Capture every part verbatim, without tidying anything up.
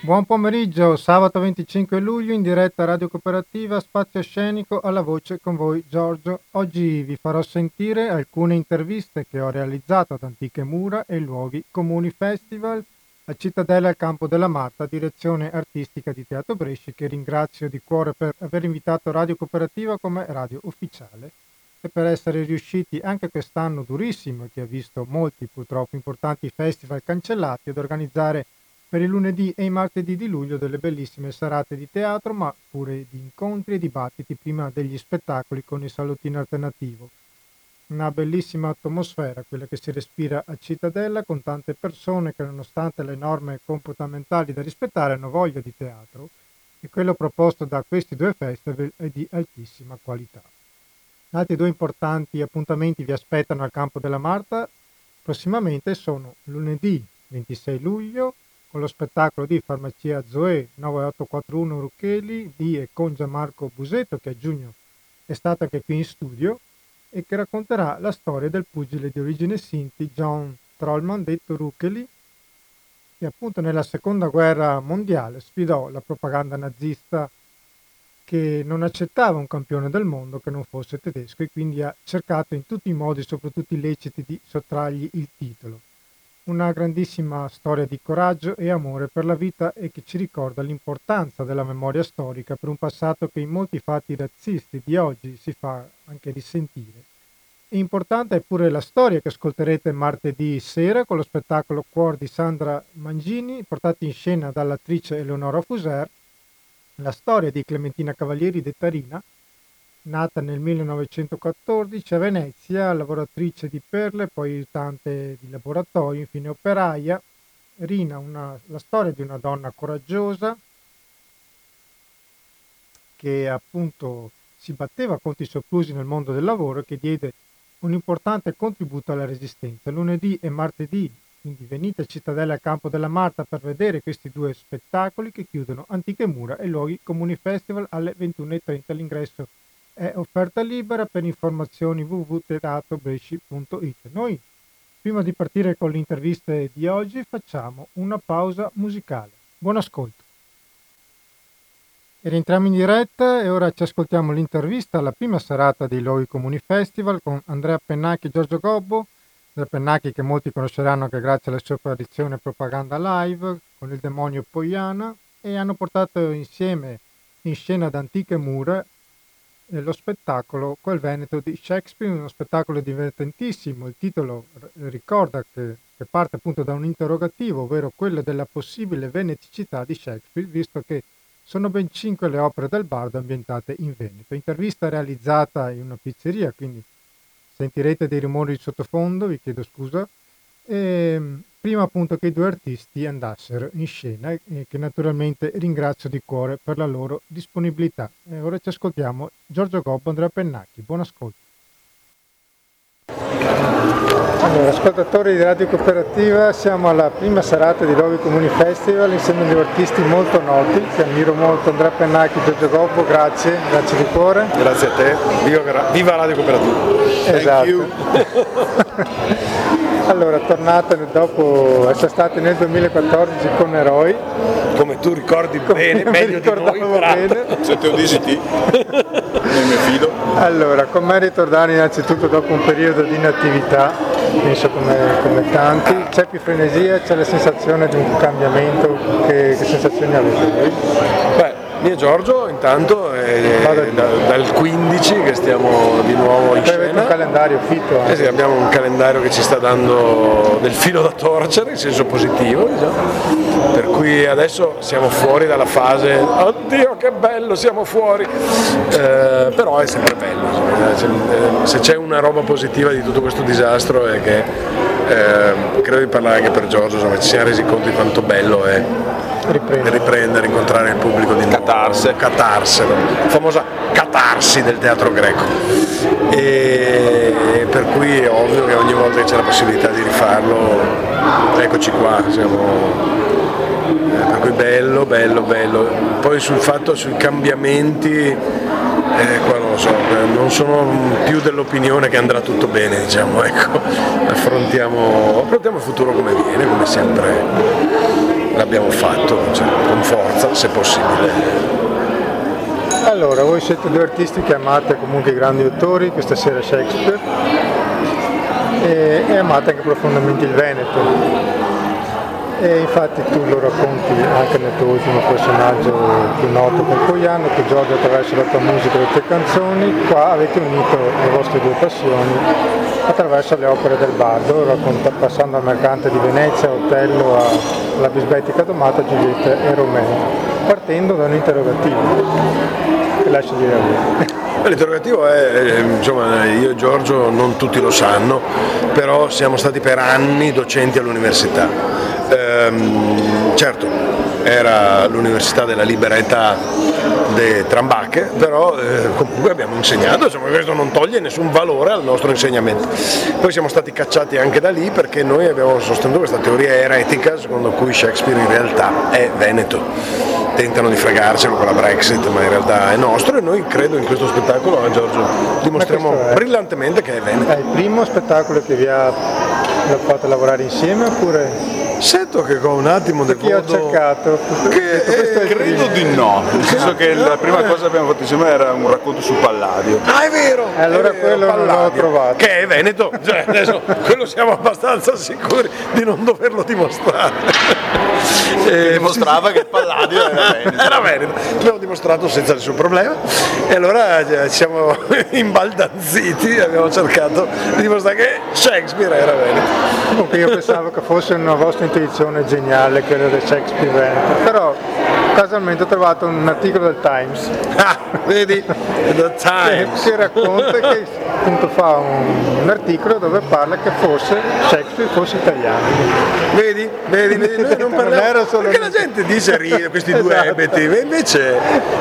Buon pomeriggio, sabato venticinque luglio in diretta Radio Cooperativa, Spazio Scenico, alla voce con voi Giorgio. Oggi vi farò sentire alcune interviste che ho realizzato ad Antiche Mura e Luoghi Comuni Festival a Cittadella e Campo della Marta, direzione artistica di Teatro Bresci, che ringrazio di cuore per aver invitato Radio Cooperativa come radio ufficiale e per essere riusciti anche quest'anno durissimo, che ha visto molti purtroppo importanti festival cancellati, ad organizzare per il lunedì e i martedì di luglio delle bellissime serate di teatro, ma pure di incontri e dibattiti prima degli spettacoli con il salottino alternativo. Una bellissima atmosfera, quella che si respira a Cittadella, con tante persone che, nonostante le norme comportamentali da rispettare, hanno voglia di teatro, e quello proposto da questi due festival è di altissima qualità. Altri due importanti appuntamenti vi aspettano al Campo della Marta prossimamente, sono lunedì ventisei luglio con lo spettacolo di Farmacia Zoe nove otto quattro uno Rukeli di e con Gianmarco Busetto, che a giugno è stato anche qui in studio e che racconterà la storia del pugile di origine sinti Johann Trollmann, detto Rukeli, che appunto nella seconda guerra mondiale sfidò la propaganda nazista, che non accettava un campione del mondo che non fosse tedesco, e quindi ha cercato in tutti i modi, soprattutto illeciti, di sottrargli il titolo. Una grandissima storia di coraggio e amore per la vita, e che ci ricorda l'importanza della memoria storica per un passato che in molti fatti razzisti di oggi si fa anche risentire. E importante è pure la storia che ascolterete martedì sera con lo spettacolo Cuor di Sandra Mangini, portata in scena dall'attrice Eleonora Fuser, la storia di Clementina Cavalieri detta Rina, nata nel millenovecentoquattordici a Venezia, lavoratrice di perle, poi aiutante di laboratorio, infine operaia. Rina, una, la storia di una donna coraggiosa che appunto si batteva contro i soprusi nel mondo del lavoro e che diede un importante contributo alla resistenza. Lunedì e martedì, quindi, venite a Cittadella e Campo della Marta per vedere questi due spettacoli che chiudono Antiche Mura e Luoghi Comuni Festival alle ventuno e trenta. L'ingresso è offerta libera, per informazioni w w w punto teatro bresci punto i t. Noi, prima di partire con le interviste di oggi, facciamo una pausa musicale. Buon ascolto. E rientriamo in diretta e ora ci ascoltiamo l'intervista alla prima serata dei Luoghi Comuni Festival con Andrea Pennacchi e Giorgio Gobbo. Andrea Pennacchi, che molti conosceranno anche grazie alla sua produzione Propaganda Live con il Demonio Poiana, e hanno portato insieme in scena ad Antiche Mura lo spettacolo Quel Veneto di Shakespeare, uno spettacolo divertentissimo. Il titolo ricorda che, che parte appunto da un interrogativo, ovvero quello della possibile veneticità di Shakespeare, visto che sono ben cinque le opere del bardo ambientate in Veneto. Intervista realizzata in una pizzeria, quindi sentirete dei rumori di sottofondo, vi chiedo scusa, e prima appunto che i due artisti andassero in scena, e che naturalmente ringrazio di cuore per la loro disponibilità. E ora ci ascoltiamo Giorgio Gobbo, Andrea Pennacchi. Buon ascolto. Allora, ascoltatori di Radio Cooperativa, siamo alla prima serata di Luoghi Comuni Festival insieme a due artisti molto noti che ammiro molto, Andrea Pennacchi e Giorgio Gobbo. Grazie, grazie di cuore. Grazie a te, viva, viva Radio Cooperativa. Esatto. Allora, tornata dopo essere stati nel duemilaquattordici con Eroi. Come tu ricordi Come bene, meglio di noi, bene. Se te lo dici ti, non mi fido. Allora, con me ritornare innanzitutto dopo un periodo di inattività, penso come, come tanti, c'è più frenesia, c'è la sensazione di un cambiamento, che, che sensazioni avete voi? Beh, io e Giorgio intanto eh, da, dal quindici che stiamo di nuovo in scena. Avete un calendario fitto? Eh sì, abbiamo un calendario che ci sta dando del filo da torcere in senso positivo, diciamo. Per cui adesso siamo fuori dalla fase oddio che bello siamo fuori, eh, però è sempre bello. Se c'è una roba positiva di tutto questo disastro è che eh, credo di parlare anche per Giorgio, insomma, ci siamo resi conto di quanto bello è riprendere, riprendere incontrare il pubblico di Catarse. Catarse, la famosa catarsi del teatro greco, e per cui è ovvio che ogni volta che c'è la possibilità di rifarlo eccoci qua, siamo, per cui bello, bello, bello. Poi sul fatto, sui cambiamenti, eh, qua non lo so, non sono più dell'opinione che andrà tutto bene, diciamo, ecco, affrontiamo, affrontiamo il futuro come viene, come sempre. l'abbiamo fatto, cioè, con forza se possibile. Allora, voi siete due artisti che amate comunque i grandi autori, questa sera Shakespeare, e, e amate anche profondamente il Veneto, e infatti tu lo racconti anche nel tuo ultimo personaggio più noto con Cojano, che gioca attraverso la tua musica e le tue canzoni. Qua avete unito le vostre due passioni attraverso le opere del bardo, racconta, passando al Mercante di Venezia, Otello, alla Bisbetica Domata, Giulietta e Romeo, partendo da un interrogativo. Lascio dire a voi. L'interrogativo è, insomma, io e Giorgio non tutti lo sanno, però siamo stati per anni docenti all'università. Ehm, certo, era l'università della libertà de Trambache, però eh, comunque abbiamo insegnato, insomma, questo non toglie nessun valore al nostro insegnamento. Poi siamo stati cacciati anche da lì perché noi abbiamo sostenuto questa teoria eretica secondo cui Shakespeare in realtà è veneto. Tentano di fregarcelo con la Brexit, ma in realtà è nostro, e noi credo in questo spettacolo a Giorgio dimostriamo brillantemente che è Veneto. È il primo spettacolo che vi ha fatto lavorare insieme oppure? Sento che con un attimo di voto... Io ho cercato... Che, detto, eh, credo di no, nel senso che la prima cosa che abbiamo fatto insieme era un racconto su Palladio. Ah, è vero! E allora è vero, quello Palladio, non l'ho trovato. Che è Veneto, cioè, adesso quello siamo abbastanza sicuri di non doverlo dimostrare. E dimostrava che Palladio era Veneto. Era Veneto, l'abbiamo dimostrato senza nessun problema, e allora siamo imbaldanziti, abbiamo cercato di dimostrare che Shakespeare era Veneto. Comunque io pensavo che fosse una vostra intuizione geniale, quella di Shakespeare Veneto, però casualmente ho trovato un articolo del Times, ah, vedi, The Times, che, che racconta che appunto fa un, un articolo dove parla che forse Shakespeare fosse italiano. Vedi, vedi, vedi, noi non parliamo, solo perché la gente dice, ride, questi esatto. due ebeti, invece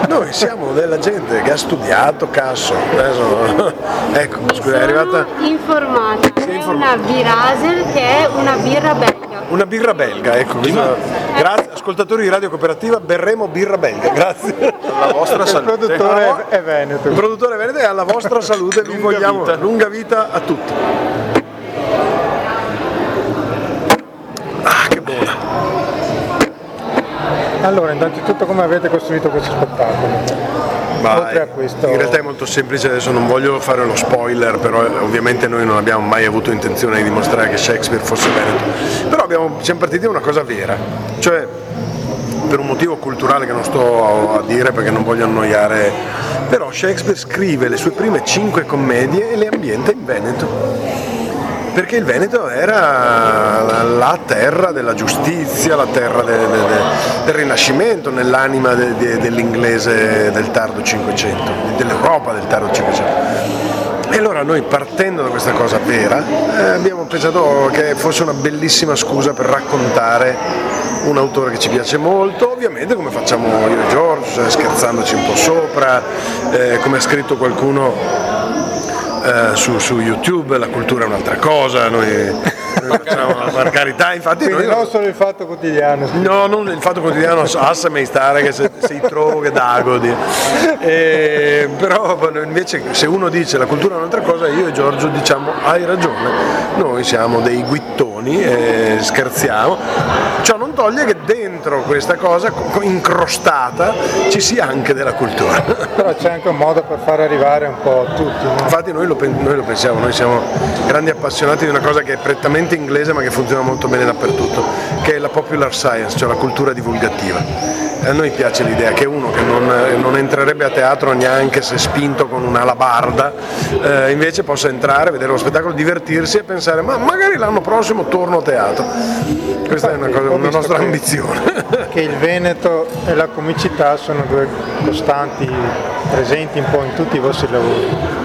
noi siamo della gente che ha studiato, cazzo, adesso, ecco, scusa, è arrivata informata, sì, è una Birasel che è una birra belga. Una birra belga, ecco, questa... grazie ascoltatori di Radio Cooperativa, berremo birra belga, grazie. Alla vostra salute. Il produttore è veneto. Il produttore è veneto e alla vostra salute, vi vogliamo vita. Lunga vita a tutti. Ah, che buona. Allora, innanzitutto come avete costruito questo spettacolo? È, questo... In realtà è molto semplice, adesso non voglio fare uno spoiler, però ovviamente noi non abbiamo mai avuto intenzione di dimostrare che Shakespeare fosse veneto, però abbiamo, siamo partiti da una cosa vera, cioè per un motivo culturale che non sto a dire perché non voglio annoiare, però Shakespeare scrive le sue prime cinque commedie e le ambienta in Veneto. Perché il Veneto era la terra della giustizia, la terra de, de, de, del Rinascimento, nell'anima de, de, dell'inglese del tardo Cinquecento, dell'Europa del tardo Cinquecento. E allora noi, partendo da questa cosa vera, eh, abbiamo pensato che fosse una bellissima scusa per raccontare un autore che ci piace molto, ovviamente come facciamo io e Giorgio, cioè scherzandoci un po' sopra, eh, come ha scritto qualcuno Uh, su, su YouTube, la cultura è un'altra cosa, noi, noi facciamo la carità, infatti noi, non solo il fatto quotidiano. No, non il fatto quotidiano, assami stare che se, sei trovo che dagodi. E, però invece se uno dice la cultura è un'altra cosa, io e Giorgio diciamo hai ragione, noi siamo dei guittoni e scherziamo, ciò non toglie che dentro questa cosa incrostata ci sia anche della cultura. Però c'è anche un modo per far arrivare un po' tutti, no? Infatti noi lo Noi lo pensiamo, noi siamo grandi appassionati di una cosa che è prettamente inglese ma che funziona molto bene dappertutto, che è la popular science, cioè la cultura divulgativa. A noi piace l'idea che uno che non, non entrerebbe a teatro neanche se spinto con un'alabarda, eh, invece possa entrare, vedere lo spettacolo, divertirsi e pensare ma magari l'anno prossimo torno a teatro. Questa è una, cosa, una nostra ambizione. Che il Veneto e la comicità sono due costanti presenti un po' in tutti i vostri lavori.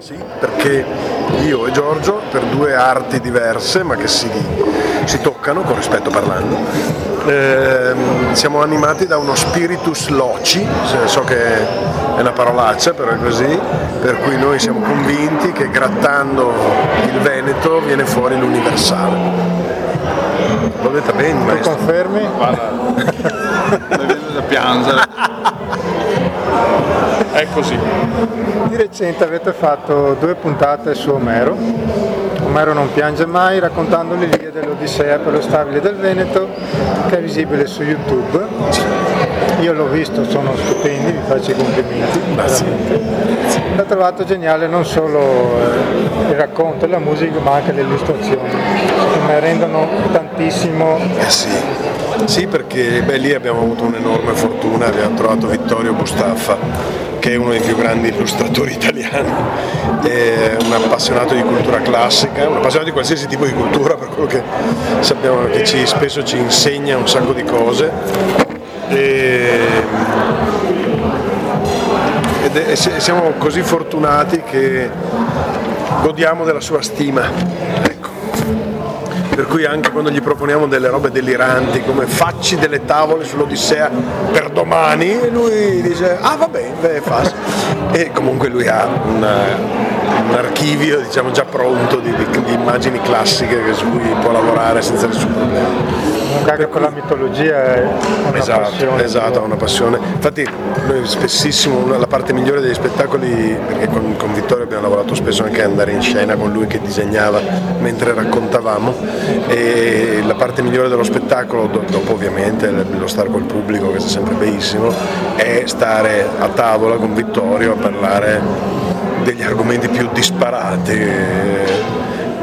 Sì, perché io e Giorgio, per due arti diverse ma che si, si toccano, con rispetto parlando, ehm, siamo animati da uno spiritus loci, so che è una parolaccia però è così, per cui noi siamo convinti che grattando il Veneto viene fuori l'universale. L'ho detta bene, maestro? Tu confermi? Guarda, mi viene da piangere. È così. Di recente avete fatto due puntate su Omero, Omero non piange mai, raccontando l'Ilia dell'Odissea per lo stabile del Veneto, che è visibile su YouTube. Io l'ho visto, sono stupendi, vi faccio i complimenti. L'ho trovato geniale non solo eh, il racconto e la musica, ma anche le illustrazioni, che mi rendono tantissimo. Eh sì. Sì, perché beh, lì abbiamo avuto un'enorme fortuna, abbiamo trovato Vittorio Bustaffa, che è uno dei più grandi illustratori italiani, è un appassionato di cultura classica, un appassionato di qualsiasi tipo di cultura, per quello che sappiamo, che ci, spesso ci insegna un sacco di cose. E... Ed è, siamo così fortunati che godiamo della sua stima. Per cui anche quando gli proponiamo delle robe deliranti come facci delle tavole sull'Odissea per domani, e lui dice ah va bene, fa. E comunque lui ha una, un archivio diciamo già pronto di, di, di immagini classiche su cui può lavorare senza nessun problema. Anche con la mitologia è una esatto, passione. Esatto, ha una passione. Infatti noi spessissimo, la parte migliore degli spettacoli, perché con, con Vittorio abbiamo lavorato spesso anche a andare in scena con lui che disegnava mentre raccontavamo, e la parte migliore dello spettacolo, dopo ovviamente lo stare col pubblico che è sempre bellissimo, è stare a tavola con Vittorio a parlare degli argomenti più disparati.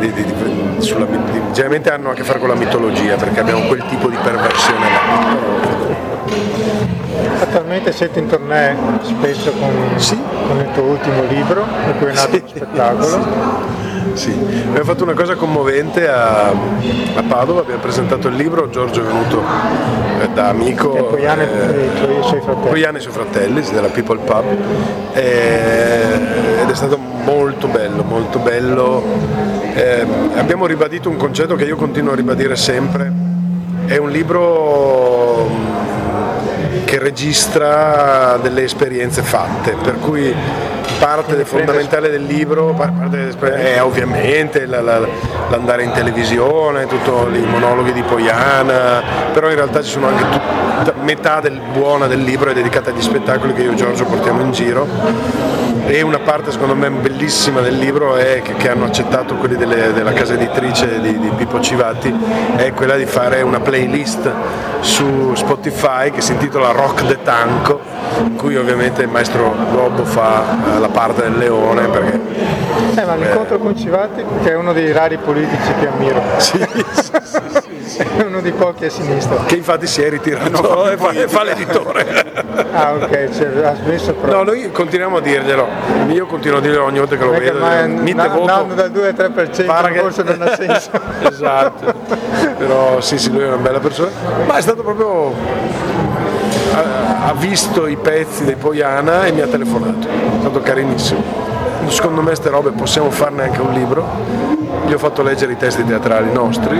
Di, di, di, sulla, di, generalmente hanno a che fare con la mitologia, perché abbiamo quel tipo di perversione là. Attualmente siete in tournée spesso con, sì. con il tuo ultimo libro, per cui è nato sì. uno spettacolo. Sì. sì, abbiamo fatto una cosa commovente a, a Padova, abbiamo presentato il libro, Giorgio è venuto eh, da amico, e Poiana eh, e i suoi fratelli, Poiana e i suoi fratelli della People Pub, eh, ed è stato molto bello, molto bello. Eh, abbiamo ribadito un concetto che io continuo a ribadire sempre, è un libro che registra delle esperienze fatte, per cui parte fondamentale del libro parte è ovviamente la, la, l'andare in televisione, tutti i monologhi di Poiana, però in realtà ci sono anche tutta, metà del, buona del libro è dedicata agli spettacoli che io e Giorgio portiamo in giro, e una parte secondo me bellissima del libro è che, che hanno accettato quelli delle, della casa editrice di, di Pippo Civati, è quella di fare una playlist su Spotify che si intitola Rock de Tanco, in cui ovviamente il maestro Gobbo fa la parte del leone, perché eh, ma l'incontro eh... con Civati, che è uno dei rari politici che ammiro, sì, sì, sì, sì, sì. È uno dei pochi a sinistra che infatti si è ritirato, no, e fa, fa l'editore. Ah ok, cioè, ha smesso proprio. No, noi continuiamo a dirglielo, io continuo a dirglielo ogni volta che lo vedo, mi devoto dal due al tre per cento, forse non ha senso. Esatto, però sì sì, lui è una bella persona, ma è stato proprio, ha, ha visto i pezzi di Poiana e mi ha telefonato, è stato carinissimo. Secondo me ste robe possiamo farne anche un libro, gli ho fatto leggere i testi teatrali nostri,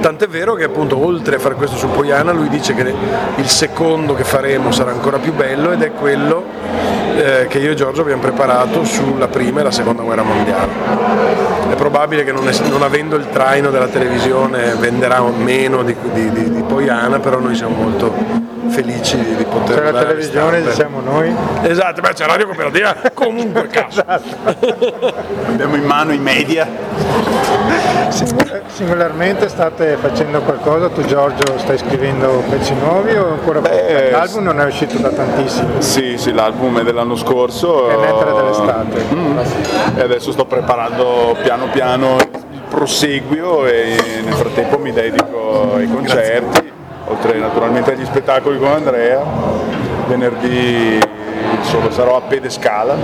tant'è vero che appunto oltre a fare questo su Poiana lui dice che il secondo che faremo sarà ancora più bello, ed è quello eh, che io e Giorgio abbiamo preparato sulla prima e la seconda guerra mondiale. È probabile che non, è, non avendo il traino della televisione venderà meno di, di, di, di Poiana, però noi siamo molto felici di, di poter... C'è la televisione, diciamo noi. Esatto, ma c'è Radio Cooperativa, comunque cazzo. Esatto. Abbiamo in mano i media. Singolarmente state facendo qualcosa, tu Giorgio stai scrivendo pezzi nuovi o ancora? Beh, l'album non è uscito da tantissimo. Sì, sì, l'album è dell'anno scorso. È l'etere dell'estate. Mm. E adesso sto preparando piano piano il proseguio e nel frattempo mi dedico ai concerti. Grazie. Oltre naturalmente agli spettacoli con Andrea. Venerdì insomma, sarò a Pedescala,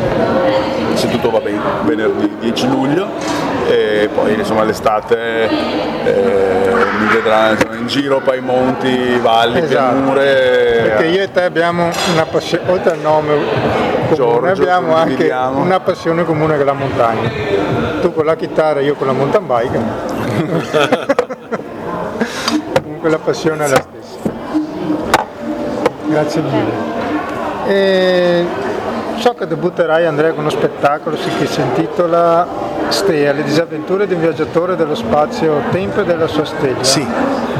se tutto va bene, venerdì dieci luglio, e poi insomma l'estate eh, mi vedrà insomma, in giro Paimonti, valli, esatto. Pianure. Perché io e te abbiamo una passione, oltre al nome comune, abbiamo anche una passione comune che è la montagna. Tu con la chitarra, io con la mountain bike. Comunque la passione è la stessa. Grazie mille. E so che debutterai, Andrea, con uno spettacolo che si intitola Stea, le disavventure di un viaggiatore dello spazio-tempo e della sua stella. Sì.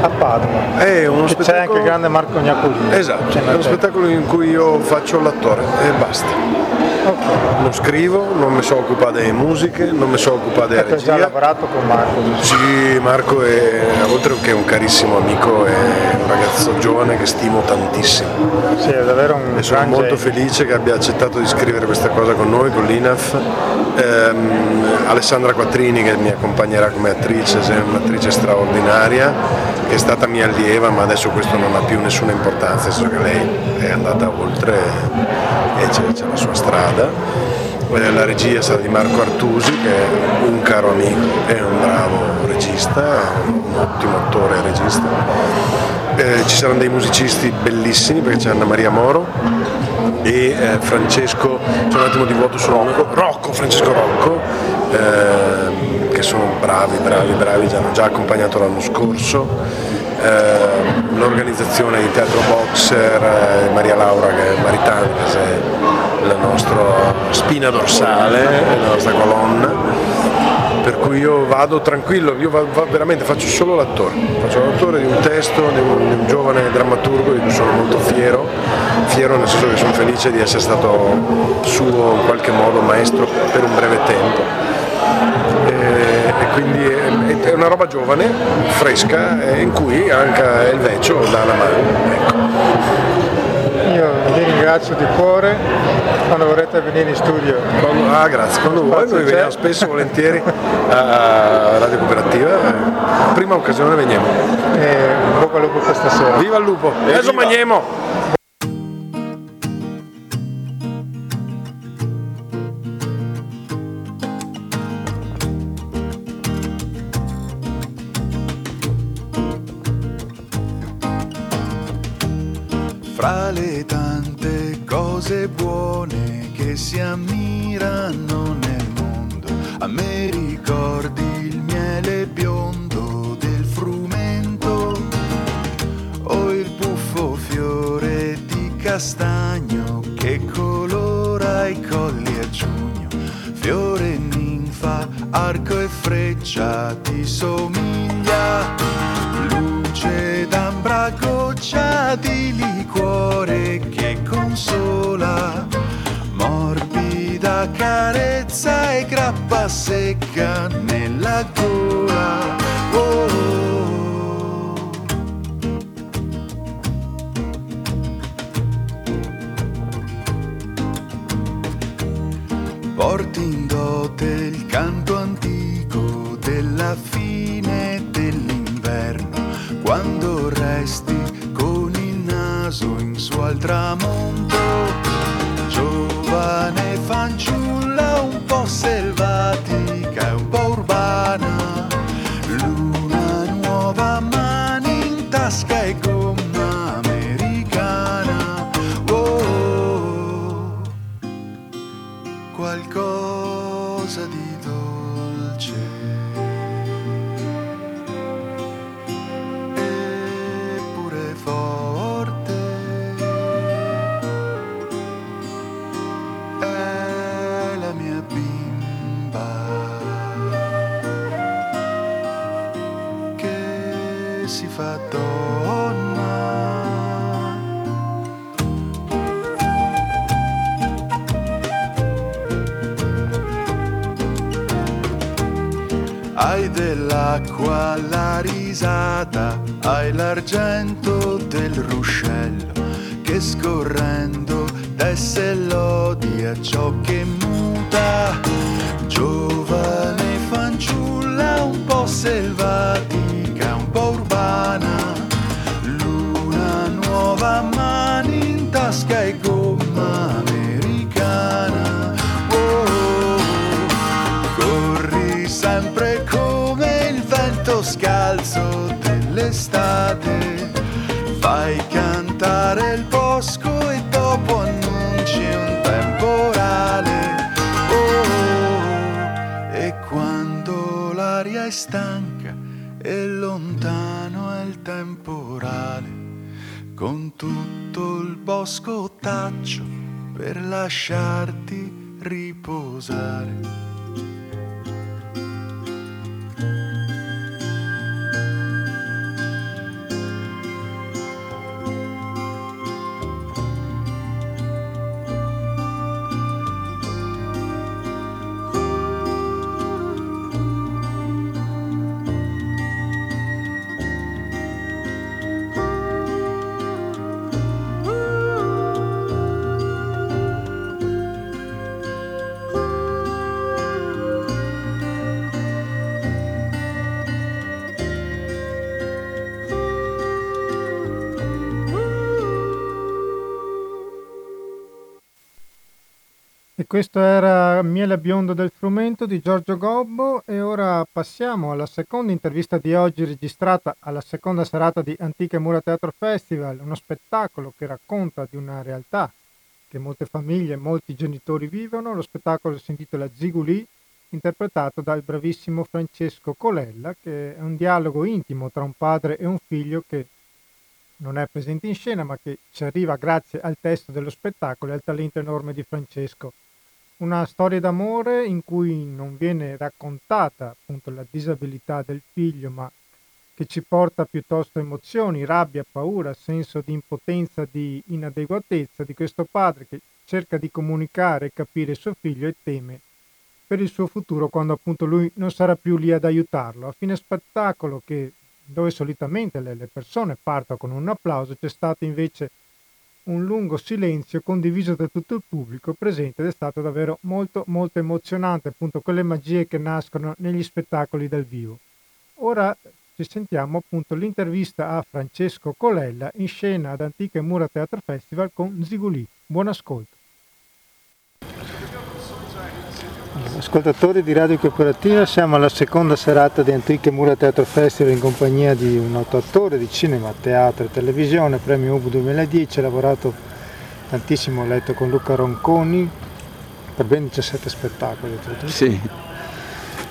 A Padova. È uno spettacolo... C'è anche il grande Marco Gnacolini. Esatto, è uno spettacolo in cui io faccio l'attore e basta. Okay. Non scrivo, non mi sono occupato di musiche, non mi sono occupato di regia. Hai già lavorato con Marco? Sì, Marco è, oltre che un carissimo amico, è un ragazzo giovane che stimo tantissimo. Sì, è davvero un e sono molto genio. Felice che abbia accettato di scrivere questa cosa con noi, con l'I N A F. Ehm, Alessandra Quattrini, che mi accompagnerà come attrice, è un'attrice straordinaria, che è stata mia allieva, ma adesso questo non ha più nessuna importanza, nel senso che lei è andata oltre e c'è, c'è la sua strada. La regia è stata di Marco Artusi, che è un caro amico, è un bravo regista, un ottimo attore e regista. Eh, ci saranno dei musicisti bellissimi, perché c'è Anna Maria Moro e eh, Francesco, c'è un attimo di vuoto su Rocco, Rocco, Francesco Rocco, eh, che sono bravi, bravi, bravi, ci hanno già accompagnato l'anno scorso. Eh, l'organizzazione di Teatro Boxer, eh, Maria Laura che è Maritana, che è la nostra spina dorsale, la nostra colonna. Per cui io vado tranquillo, io va, va, veramente faccio solo l'attore, faccio l'attore di un testo, di un, di un giovane drammaturgo di cui sono molto fiero, fiero nel senso che sono felice di essere stato suo in qualche modo maestro per un breve tempo. E, e quindi è, è una roba giovane, fresca, in cui anche il vecchio dà la mano. Ecco. Io vi ringrazio di cuore, quando vorrete venire in studio. Quando, ah grazie, quando vuoi, noi veniamo spesso volentieri a Radio Cooperativa, prima occasione veniamo. E bocca al lupo questa sera. Viva il lupo, e adesso mangiamo! Fra le tante cose buone che si ammirano nel mondo, a me ricordi il miele biondo del frumento o il buffo fiore di castagno che colora i colli a giugno. Fiore ninfa, arco e freccia ti somiglia, luce d'ambra goccia di lì cuore che consola, morbida carezza e grappa secca nella gola. Oh, oh, oh. Porti in dote il canto antico della fine dell'inverno, quando resti in su al tramonto, giovane fanciulla un po' selvatica e un po' urbana, luna nuova, mani in tasca e gomma americana. Oh, oh, oh. Qualcosa di dolce eppure forte. Hai dell'acqua la risata, hai l'argento del ruscello che scorrendo desse lodi a ciò che muta, giovane fanciulla un po' selvatica, un po' urbana, luna nuova, mani in tasca e gomma americana. Oh, oh, oh. Corri sempre come il vento scalzo dell'estate, fai cantare il bosco e dopo annunci un temporale. Oh, oh, oh. E quando l'aria è stanca e lontano è il temporale, con tutto il bosco taccio per lasciarti riposare. E questo era Miele biondo del frumento di Giorgio Gobbo. E ora passiamo alla seconda intervista di oggi, registrata alla seconda serata di Antiche Mura Teatro Festival, uno spettacolo che racconta di una realtà che molte famiglie e molti genitori vivono. Lo spettacolo si intitola Zigulì, interpretato dal bravissimo Francesco Colella, che è un dialogo intimo tra un padre e un figlio che non è presente in scena, ma che ci arriva grazie al testo dello spettacolo e al talento enorme di Francesco. Una storia d'amore in cui non viene raccontata appunto la disabilità del figlio, ma che ci porta piuttosto emozioni, rabbia, paura, senso di impotenza, di inadeguatezza di questo padre che cerca di comunicare e capire suo figlio e teme per il suo futuro quando appunto lui non sarà più lì ad aiutarlo. A fine spettacolo, che dove solitamente le persone partono con un applauso, c'è stato invece un lungo silenzio condiviso da tutto il pubblico presente, ed è stato davvero molto molto emozionante, appunto quelle magie che nascono negli spettacoli dal vivo. Ora ci sentiamo appunto l'intervista a Francesco Colella in scena ad Antiche Mura Teatro Festival con Zigulì. Buon ascolto. Ascoltatori di Radio Cooperativa, siamo alla seconda serata di Antiche Mura Teatro Festival in compagnia di un noto attore di cinema, teatro e televisione, premio U B duemiladieci, ha lavorato tantissimo, ho letto, con Luca Ronconi per ben diciassette spettacoli. Sì.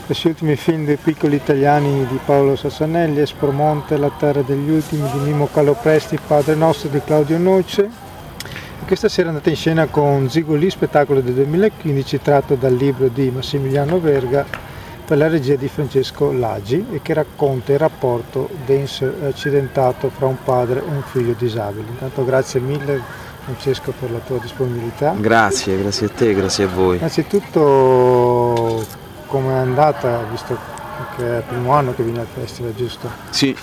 I suoi ultimi film, dei piccoli italiani di Paolo Sassanelli, Espromonte, La terra degli ultimi di Mimmo Calopresti, Padre nostro di Claudio Noce. Questa sera è andata in scena con Zigulì, spettacolo del duemilaquindici tratto dal libro di Massimiliano Verga per la regia di Francesco Lagi, e che racconta il rapporto denso e accidentato fra un padre e un figlio disabile. Intanto grazie mille Francesco per la tua disponibilità. Grazie, grazie a te, grazie a voi. Innanzitutto, come è andata, visto che è il primo anno che viene al festival, giusto? Sì.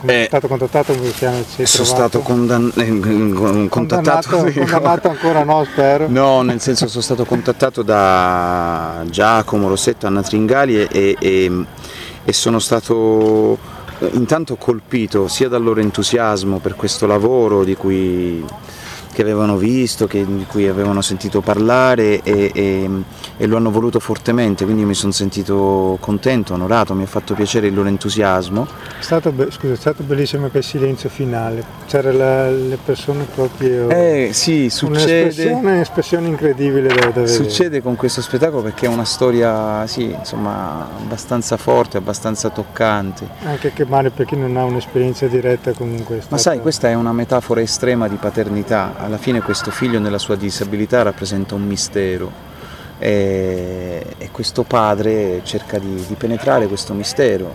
È stato contattato perché si è sono trovato. stato condan- contattato, condannato, condannato ancora no spero no nel senso sono stato contattato da Giacomo Rossetto, Anna Tringali e, e, e sono stato intanto colpito sia dal loro entusiasmo per questo lavoro di cui che avevano visto, che, di cui avevano sentito parlare e, e, e lo hanno voluto fortemente, quindi mi sono sentito contento, onorato, mi ha fatto piacere il loro entusiasmo. È stato, be- scusa, è stato bellissimo anche il silenzio finale, c'erano la, le persone proprio... Eh sì, succede... Un'espressione, un'espressione incredibile da, da vedere. Succede con questo spettacolo perché è una storia, sì, insomma, abbastanza forte, abbastanza toccante. Anche che male per chi non ha un'esperienza diretta comunque. Stato... Ma sai, questa è una metafora estrema di paternità. Alla fine questo figlio nella sua disabilità rappresenta un mistero e, e questo padre cerca di, di penetrare questo mistero.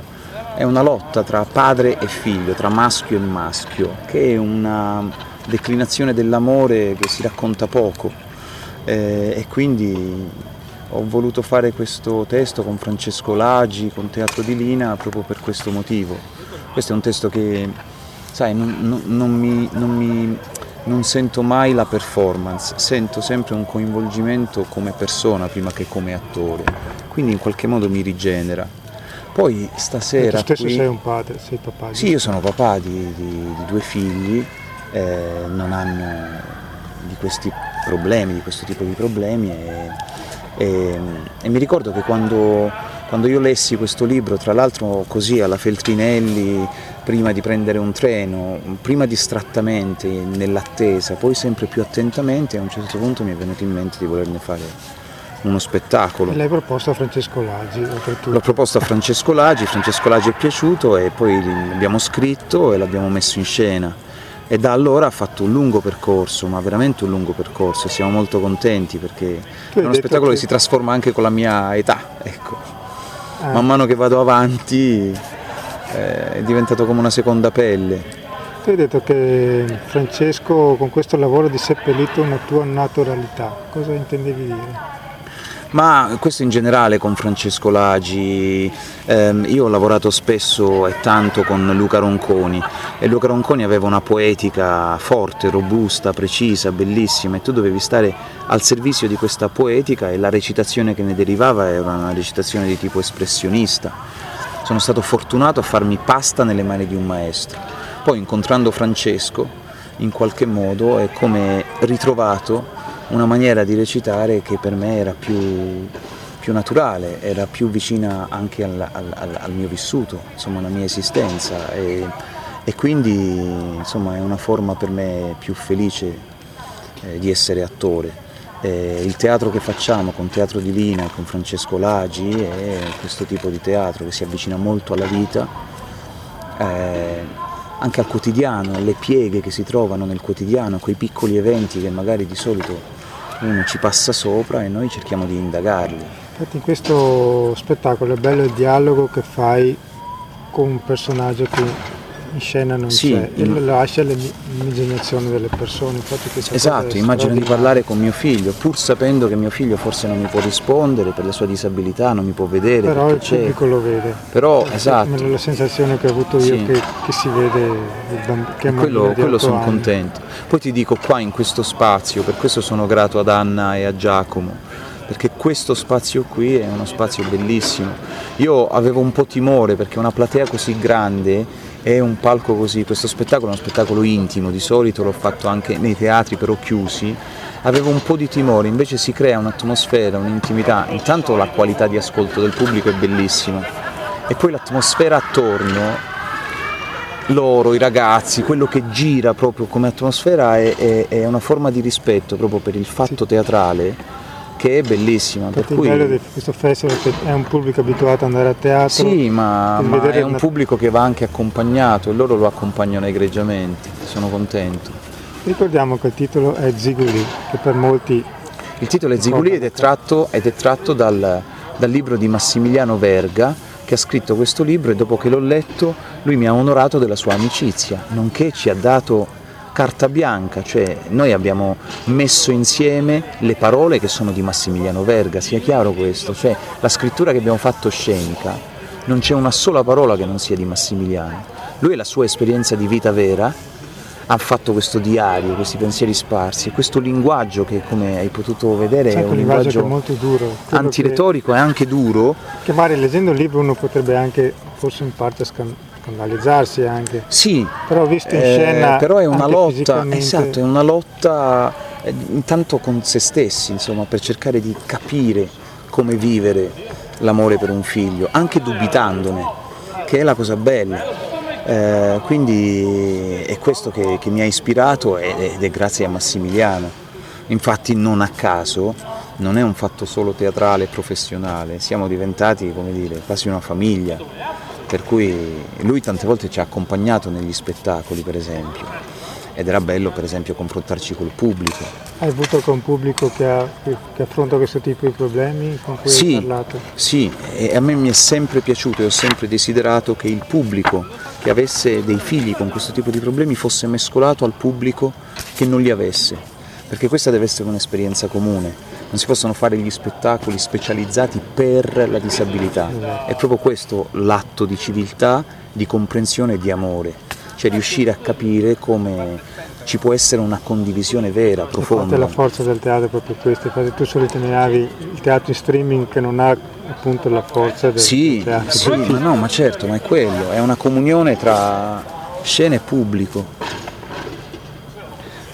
È una lotta tra padre e figlio, tra maschio e maschio, che è una declinazione dell'amore che si racconta poco, e, e quindi ho voluto fare questo testo con Francesco Lagi, con Teatro di Lina, proprio per questo motivo. Questo è un testo che, sai, non, non, non mi... Non mi Non sento mai la performance, sento sempre un coinvolgimento come persona prima che come attore, quindi in qualche modo mi rigenera. Poi stasera... E tu stesso qui... sei un padre, sei papà? Sì, io sono papà di, di, di due figli, eh, non hanno di questi problemi, di questo tipo di problemi e, e, e mi ricordo che quando, quando io lessi questo libro, tra l'altro così alla Feltrinelli, prima di prendere un treno, prima distrattamente, nell'attesa, poi sempre più attentamente, a un certo punto mi è venuto in mente di volerne fare uno spettacolo. E l'hai proposto a Francesco Lagi? L'ho proposto a Francesco Lagi, Francesco Lagi è piaciuto e poi l'abbiamo scritto e l'abbiamo messo in scena. E da allora ha fatto un lungo percorso, ma veramente un lungo percorso, siamo molto contenti perché è uno spettacolo che... che si trasforma anche con la mia età, ecco. Ah. Man mano che vado avanti... è diventato come una seconda pelle. Tu hai detto che Francesco con questo lavoro ha seppellito una tua naturalità, cosa intendevi dire? Ma questo in generale con Francesco Lagi, ehm, io ho lavorato spesso e tanto con Luca Ronconi e Luca Ronconi aveva una poetica forte, robusta, precisa, bellissima e tu dovevi stare al servizio di questa poetica e la recitazione che ne derivava era una recitazione di tipo espressionista. Sono stato fortunato a farmi pasta nelle mani di un maestro. Poi incontrando Francesco, in qualche modo, è come ritrovato una maniera di recitare che per me era più, più naturale, era più vicina anche al, al, al mio vissuto, insomma, alla mia esistenza, e, e quindi insomma è una forma per me più felice eh, di essere attore. Eh, il teatro che facciamo con Teatro di Lina e con Francesco Lagi è questo tipo di teatro che si avvicina molto alla vita, eh, anche al quotidiano, alle pieghe che si trovano nel quotidiano, quei piccoli eventi che magari di solito uno ci passa sopra e noi cerchiamo di indagarli. Infatti in questo spettacolo è bello il dialogo che fai con un personaggio che in scena non sì, c'è, e in... lascia l'immaginazione delle persone. Infatti che esatto, immagino di parlare con mio figlio, pur sapendo che mio figlio forse non mi può rispondere per la sua disabilità, non mi può vedere. Però il c'è. pubblico lo vede. Però, eh, esatto. La sensazione che ho avuto io sì. che, che si vede il bambino, che è quello, quello sono anni. contento. Poi ti dico, qua in questo spazio, per questo sono grato ad Anna e a Giacomo, perché questo spazio qui è uno spazio bellissimo. Io avevo un po' timore perché una platea così grande è un palco così, questo spettacolo è uno spettacolo intimo, di solito l'ho fatto anche nei teatri però chiusi, avevo un po' di timore, invece si crea un'atmosfera, un'intimità, intanto la qualità di ascolto del pubblico è bellissima e poi l'atmosfera attorno, loro, i ragazzi, quello che gira proprio come atmosfera è, è, è una forma di rispetto proprio per il fatto teatrale che è bellissima. Infatti per cui... bello di questo festival che è un pubblico abituato ad andare a teatro. Sì, ma, ma è un una... pubblico che va anche accompagnato e loro lo accompagnano egregiamente, sono contento. Ricordiamo che il titolo è Zigulì, che per molti... Il titolo è Zigulì ed è tratto, ed è tratto dal, dal libro di Massimiliano Verga, che ha scritto questo libro e dopo che l'ho letto lui mi ha onorato della sua amicizia, nonché ci ha dato... carta bianca, cioè noi abbiamo messo insieme le parole che sono di Massimiliano Verga, sia chiaro questo, cioè la scrittura che abbiamo fatto scenica, non c'è una sola parola che non sia di Massimiliano. Lui e la sua esperienza di vita vera ha fatto questo diario, questi pensieri sparsi, questo linguaggio che, come hai potuto vedere, c'è è un linguaggio, linguaggio molto duro, antiretorico e anche duro. Che magari leggendo il libro uno potrebbe anche, forse in parte, scambiare. Analizzarsi anche. Sì, però visto in scena eh, però è una lotta, esatto, è una lotta eh, intanto con se stessi, insomma, per cercare di capire come vivere l'amore per un figlio, anche dubitandone, che è la cosa bella. Eh, quindi è questo che, che mi ha ispirato ed è, ed è grazie a Massimiliano. Infatti non a caso non è un fatto solo teatrale e professionale, siamo diventati, come dire, quasi una famiglia. Per cui lui tante volte ci ha accompagnato negli spettacoli, per esempio, ed era bello, per esempio, confrontarci col pubblico. Hai avuto con un pubblico che, ha, che affronta questo tipo di problemi con cui sì, hai parlato? Sì, e a me mi è sempre piaciuto e ho sempre desiderato che il pubblico che avesse dei figli con questo tipo di problemi fosse mescolato al pubblico che non li avesse, perché questa deve essere un'esperienza comune. Non si possono fare gli spettacoli specializzati per la disabilità, è proprio questo l'atto di civiltà, di comprensione e di amore, cioè riuscire a capire come ci può essere una condivisione vera, profonda. E la forza del teatro è proprio questa, perché tu sottolineavi il teatro in streaming che non ha appunto la forza del, sì, del teatro. Sì, ma no, ma certo, ma è quello, è una comunione tra scena e pubblico.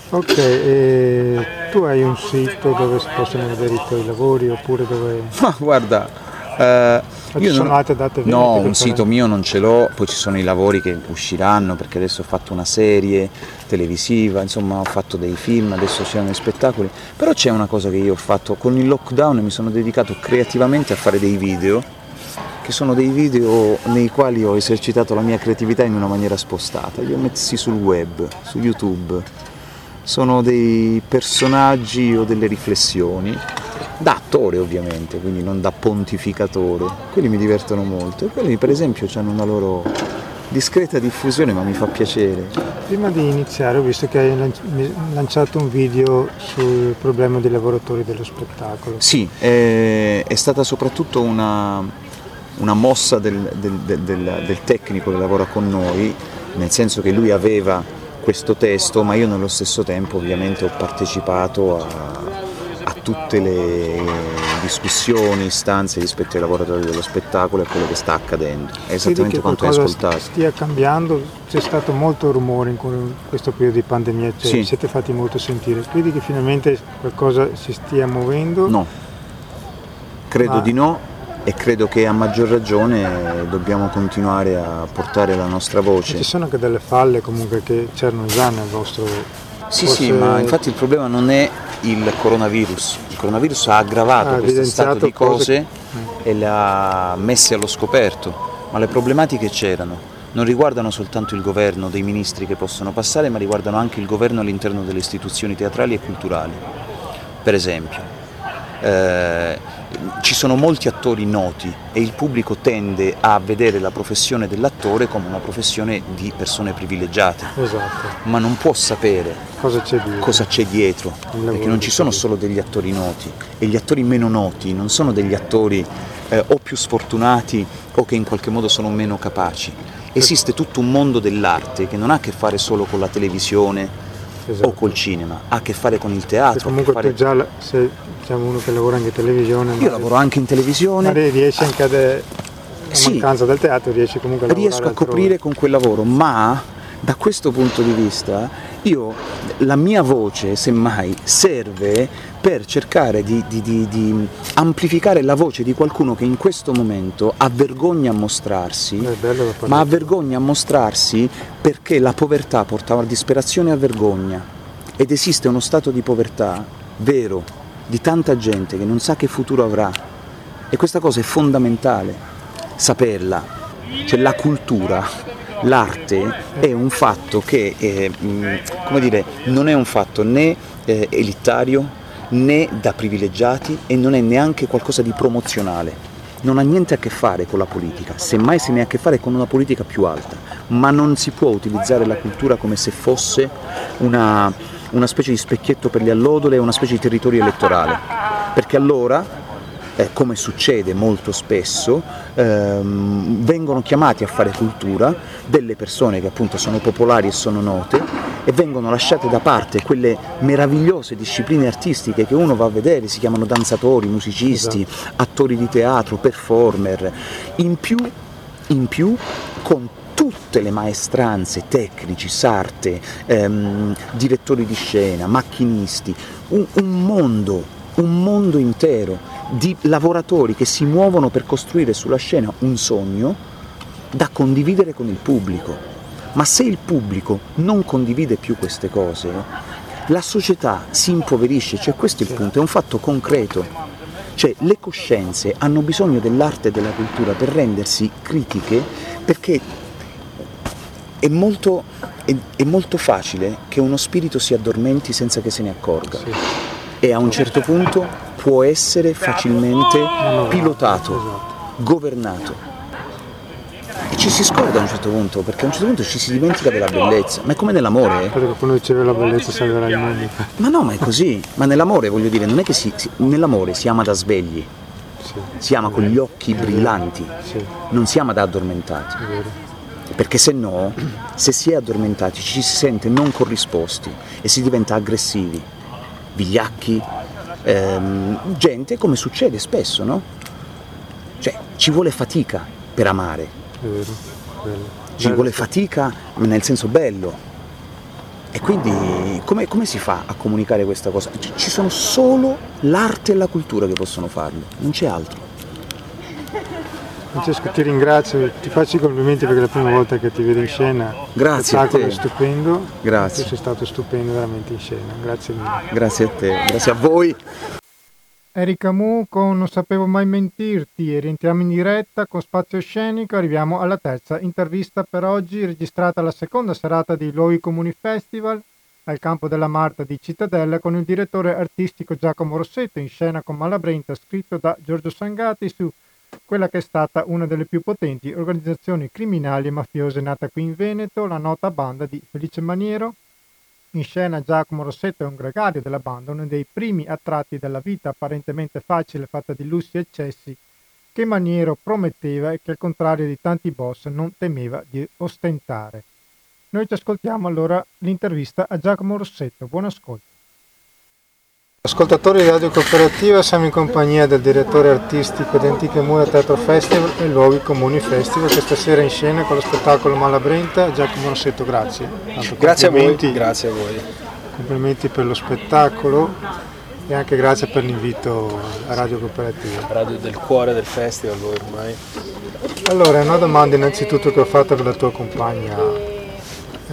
Ok, e tu hai un sito dove si possono vedere i tuoi lavori oppure dove... Ma guarda... Eh, io ci sono non... altre date? No, un sito fare... mio non ce l'ho, poi ci sono i lavori che usciranno perché adesso ho fatto una serie televisiva, insomma ho fatto dei film, adesso c'erano dei spettacoli, però c'è una cosa che io ho fatto, con il lockdown mi sono dedicato creativamente a fare dei video, che sono dei video nei quali ho esercitato la mia creatività in una maniera spostata, li ho messi sul web, su YouTube. Sono dei personaggi o delle riflessioni, da attore ovviamente, quindi non da pontificatore, quelli mi divertono molto e quelli per esempio hanno una loro discreta diffusione, ma mi fa piacere. Prima di iniziare ho visto che hai lanciato un video sul problema dei lavoratori dello spettacolo. Sì, è, è stata soprattutto una, una mossa del, del, del, del, del tecnico che lavora con noi, nel senso che lui aveva questo testo, ma io nello stesso tempo ovviamente ho partecipato a, a tutte le discussioni, istanze rispetto ai lavoratori dello spettacolo e a quello che sta accadendo. È esattamente quanto hai ascoltato. Stia cambiando, c'è stato molto rumore in questo periodo di pandemia, cioè sì. Siete fatti molto sentire. Credi che finalmente qualcosa si stia muovendo? No, credo ah. di no. E credo che a maggior ragione dobbiamo continuare a portare la nostra voce. Ci sono anche delle falle comunque che c'erano già nel vostro... Sì, forse... sì, ma infatti il problema non è il coronavirus. Il coronavirus ha aggravato ah, questo stato di cose, cose che... e le ha messe allo scoperto, ma le problematiche c'erano. Non riguardano soltanto il governo dei ministri che possono passare, ma riguardano anche il governo all'interno delle istituzioni teatrali e culturali. Per esempio, eh... ci sono molti attori noti e il pubblico tende a vedere la professione dell'attore come una professione di persone privilegiate, esatto. ma non può sapere cosa c'è dietro, cosa c'è dietro perché non ci sono solo degli attori noti e gli attori meno noti non sono degli attori eh, o più sfortunati o che in qualche modo sono meno capaci. Esiste tutto un mondo dell'arte che non ha a che fare solo con la televisione, esatto. o col cinema, ha a che fare con il teatro. E comunque fare... tu già la, sei diciamo, uno che lavora anche in televisione. Io lavoro anche in televisione. Magari riesci anche a de... sì. mancanza del teatro, riesci comunque a lavorare. Riesco a altrove. Coprire con quel lavoro, ma da questo punto di vista io, la mia voce semmai serve per cercare di, di, di, di amplificare la voce di qualcuno che in questo momento ha vergogna a mostrarsi, ma ha vergogna a mostrarsi perché la povertà portava a disperazione e a vergogna, ed esiste uno stato di povertà vero di tanta gente che non sa che futuro avrà, e questa cosa è fondamentale saperla. Cioè la cultura, l'arte è un fatto che è, come dire, non è un fatto né eh, elitario né da privilegiati, e non è neanche qualcosa di promozionale, non ha niente a che fare con la politica, semmai se ne ha a che fare con una politica più alta, ma non si può utilizzare la cultura come se fosse una, una specie di specchietto per le allodole, una specie di territorio elettorale, perché allora... Eh, come succede molto spesso, ehm, vengono chiamati a fare cultura delle persone che appunto sono popolari e sono note, e vengono lasciate da parte quelle meravigliose discipline artistiche che uno va a vedere, si chiamano danzatori, musicisti, esatto. attori di teatro, performer, in più, in più con tutte le maestranze, tecnici, sarte, ehm, direttori di scena, macchinisti, un, un mondo, un mondo intero di lavoratori che si muovono per costruire sulla scena un sogno da condividere con il pubblico. Ma se il pubblico non condivide più queste cose, la società si impoverisce, cioè questo è il punto, è un fatto concreto. Cioè le coscienze hanno bisogno dell'arte e della cultura per rendersi critiche, perché è molto, è, è molto facile che uno spirito si addormenti senza che se ne accorga. Sì. E a un certo punto può essere facilmente pilotato, governato. E ci si scorda a un certo punto, perché a un certo punto ci si dimentica della bellezza. Ma è come nell'amore. Perché qualcuno diceva la bellezza salverà il mondo. Ma no, ma è così. Ma nell'amore, voglio dire, non è che si, si nell'amore si ama da svegli, sì. si ama con gli occhi brillanti, sì. non si ama da addormentati. Perché se no, se si è addormentati ci si sente non corrisposti e si diventa aggressivi, vigliacchi, ehm, gente, come succede spesso, no? Cioè ci vuole fatica per amare, è vero, è vero. ci bello. vuole fatica nel senso bello, e quindi come, come si fa a comunicare questa cosa? Ci sono solo l'arte e la cultura che possono farlo, non c'è altro. Francesco, ti ringrazio, ti faccio i complimenti perché è la prima volta che ti vedo in scena. Grazie a te. È stupendo. Grazie. Tu sei stato stupendo veramente in scena. Grazie mille. Grazie a te, grazie a voi. Erika Mu con Non sapevo mai mentirti, e rientriamo in diretta con Spazio Scenico. Arriviamo alla terza intervista per oggi, registrata alla seconda serata di Luoghi Comuni Festival al Campo della Marta di Cittadella, con il direttore artistico Giacomo Rossetto, in scena con Malabrenta, scritto da Giorgio Sangati, su quella che è stata una delle più potenti organizzazioni criminali e mafiose nata qui in Veneto, la nota banda di Felice Maniero. In scena Giacomo Rossetto è un gregario della banda, uno dei primi attratti della vita apparentemente facile, fatta di lussi e eccessi, che Maniero prometteva e che, al contrario di tanti boss, non temeva di ostentare. Noi ci ascoltiamo allora l'intervista a Giacomo Rossetto. Buon ascolto. Ascoltatori di Radio Cooperativa, siamo in compagnia del direttore artistico di Antiche Mura, Teatro Festival e Luoghi Comuni Festival, che stasera è in scena con lo spettacolo Malabrenta. Giacomo Rossetto, grazie. Tanto grazie a voi. Grazie a voi. Complimenti per lo spettacolo e anche grazie per l'invito a Radio Cooperativa. Radio del cuore del festival ormai. Allora, una domanda innanzitutto che ho fatto per la tua compagna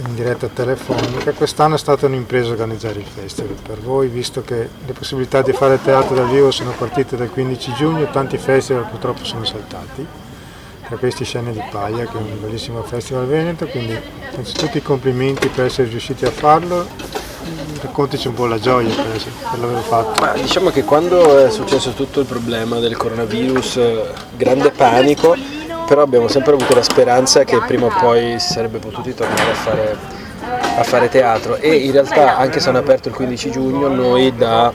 in diretta telefonica. Quest'anno è stata un'impresa organizzare il festival per voi, visto che le possibilità di fare teatro dal vivo sono partite dal quindici giugno, tanti festival purtroppo sono saltati, tra questi Scene di Paglia, che è un bellissimo festival veneto, quindi innanzitutto i complimenti per essere riusciti a farlo. Raccontici un po' la gioia per, per l'aver fatto. Ma diciamo che quando è successo tutto il problema del coronavirus, grande panico, però abbiamo sempre avuto la speranza che prima o poi si sarebbe potuti tornare a fare, a fare teatro, e in realtà anche se hanno aperto il quindici giugno, noi da,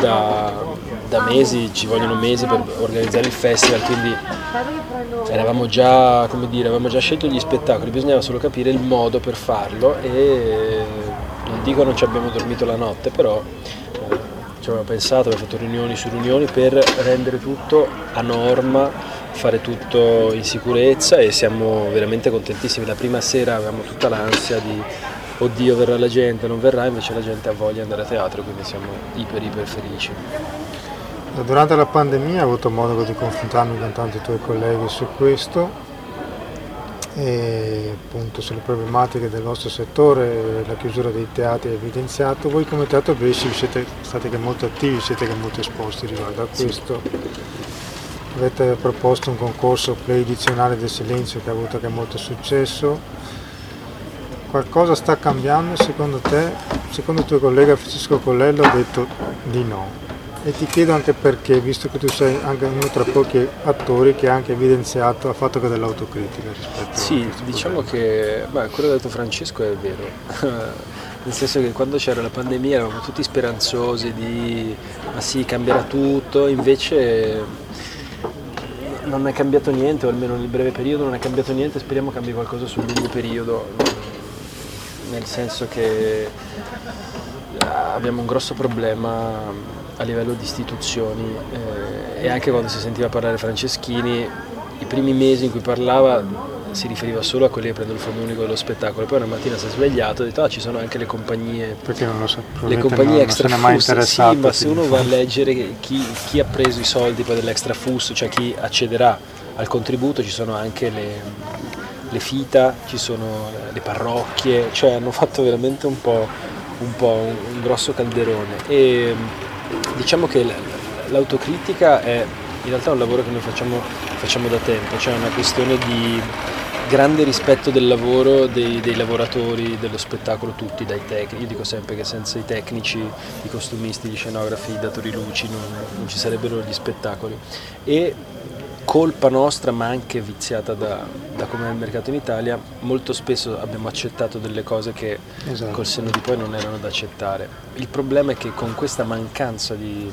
da, da mesi, ci vogliono mesi per organizzare il festival, quindi eravamo già, come dire, avevamo già scelto gli spettacoli, bisognava solo capire il modo per farlo, e non dico non ci abbiamo dormito la notte, però ci avevamo pensato, abbiamo fatto riunioni su riunioni per rendere tutto a norma, fare tutto in sicurezza, e siamo veramente contentissimi. La prima sera avevamo tutta l'ansia di oddio, verrà la gente, non verrà, invece la gente ha voglia di andare a teatro, quindi siamo iper iper felici. Durante la pandemia ho avuto modo di confrontarmi con tanti tuoi colleghi su questo e appunto sulle problematiche del vostro settore, la chiusura dei teatri è evidenziato. Voi come Teatro Bresci siete stati molto attivi, siete molto esposti riguardo a questo. Sì. Avete proposto un concorso Play Dizionario del Silenzio che ha avuto anche molto successo. Qualcosa sta cambiando secondo te? Secondo il tuo collega Francesco Colella ha detto di no. E ti chiedo anche perché, visto che tu sei anche uno tra pochi attori che ha anche evidenziato, ha fatto anche dell'autocritica rispetto sì, a questo. Sì, diciamo che beh, quello che ha detto Francesco è vero. Nel senso che quando c'era la pandemia eravamo tutti speranzosi di ma sì, cambierà tutto, invece non è cambiato niente, o almeno nel breve periodo non è cambiato niente. Speriamo cambi qualcosa sul lungo periodo, nel senso che abbiamo un grosso problema a livello di istituzioni, eh, e anche quando si sentiva parlare Franceschini, i primi mesi in cui parlava si riferiva solo a quelli che prendono il fondo unico dello spettacolo, poi una mattina si è svegliato e ha detto ah, ci sono anche le compagnie, perché non lo so, le compagnie extra FUS. Sì, ma se uno va a leggere chi, chi ha preso i soldi poi dell'extra FUS, cioè chi accederà al contributo, ci sono anche le, le FITA, ci sono le parrocchie, cioè hanno fatto veramente un po' un, po', un grosso calderone, e diciamo che l'autocritica è in realtà un lavoro che noi facciamo, facciamo da tempo, cioè è una questione di grande rispetto del lavoro dei, dei lavoratori dello spettacolo tutti, dai tecnici. Io dico sempre che senza i tecnici, i costumisti, gli scenografi, i datori luci non, non ci sarebbero gli spettacoli, e colpa nostra ma anche viziata da, da come è il mercato in Italia, molto spesso abbiamo accettato delle cose che esatto, col senno di poi non erano da accettare. Il problema è che con questa mancanza di,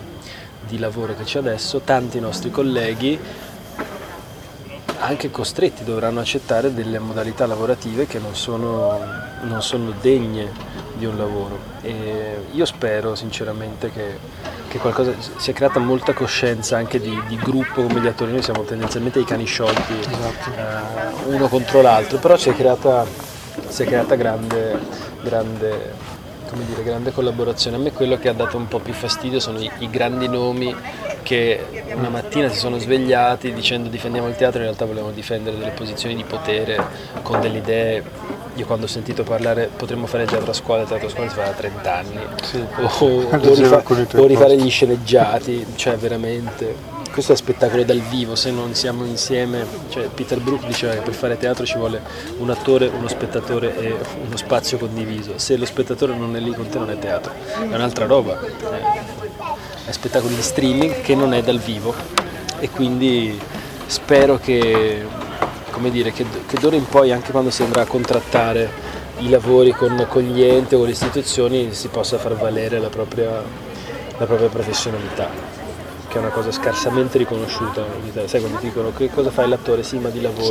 di lavoro che c'è adesso, tanti nostri colleghi anche costretti dovranno accettare delle modalità lavorative che non sono, non sono degne di un lavoro, e io spero sinceramente che, che qualcosa, si è creata molta coscienza anche di, di gruppo, come gli attori noi siamo tendenzialmente i cani sciolti, esatto, eh, uno contro l'altro, però si è creata, si è creata grande, grande, come dire, grande collaborazione. A me quello che ha dato un po' più fastidio sono i, i grandi nomi che una mattina si sono svegliati dicendo difendiamo il teatro, in realtà volevano difendere delle posizioni di potere con delle idee. Io quando ho sentito parlare potremmo fare teatro a scuola, teatro a scuola si fa da trent'anni, sì, o, o, rifa- o rifare gli sceneggiati, cioè veramente questo è spettacolo dal vivo, se non siamo insieme, cioè Peter Brook diceva che per fare teatro ci vuole un attore, uno spettatore e uno spazio condiviso, se lo spettatore non è lì con te non è teatro, è un'altra roba, è spettacolo di streaming che non è dal vivo, e quindi spero che, come dire, che, che d'ora in poi anche quando si andrà a contrattare i lavori con, con gli enti o con le istituzioni si possa far valere la propria, la propria professionalità, che è una cosa scarsamente riconosciuta in Italia. Sai quando ti dicono che cosa fai l'attore? Sì, ma di lavoro,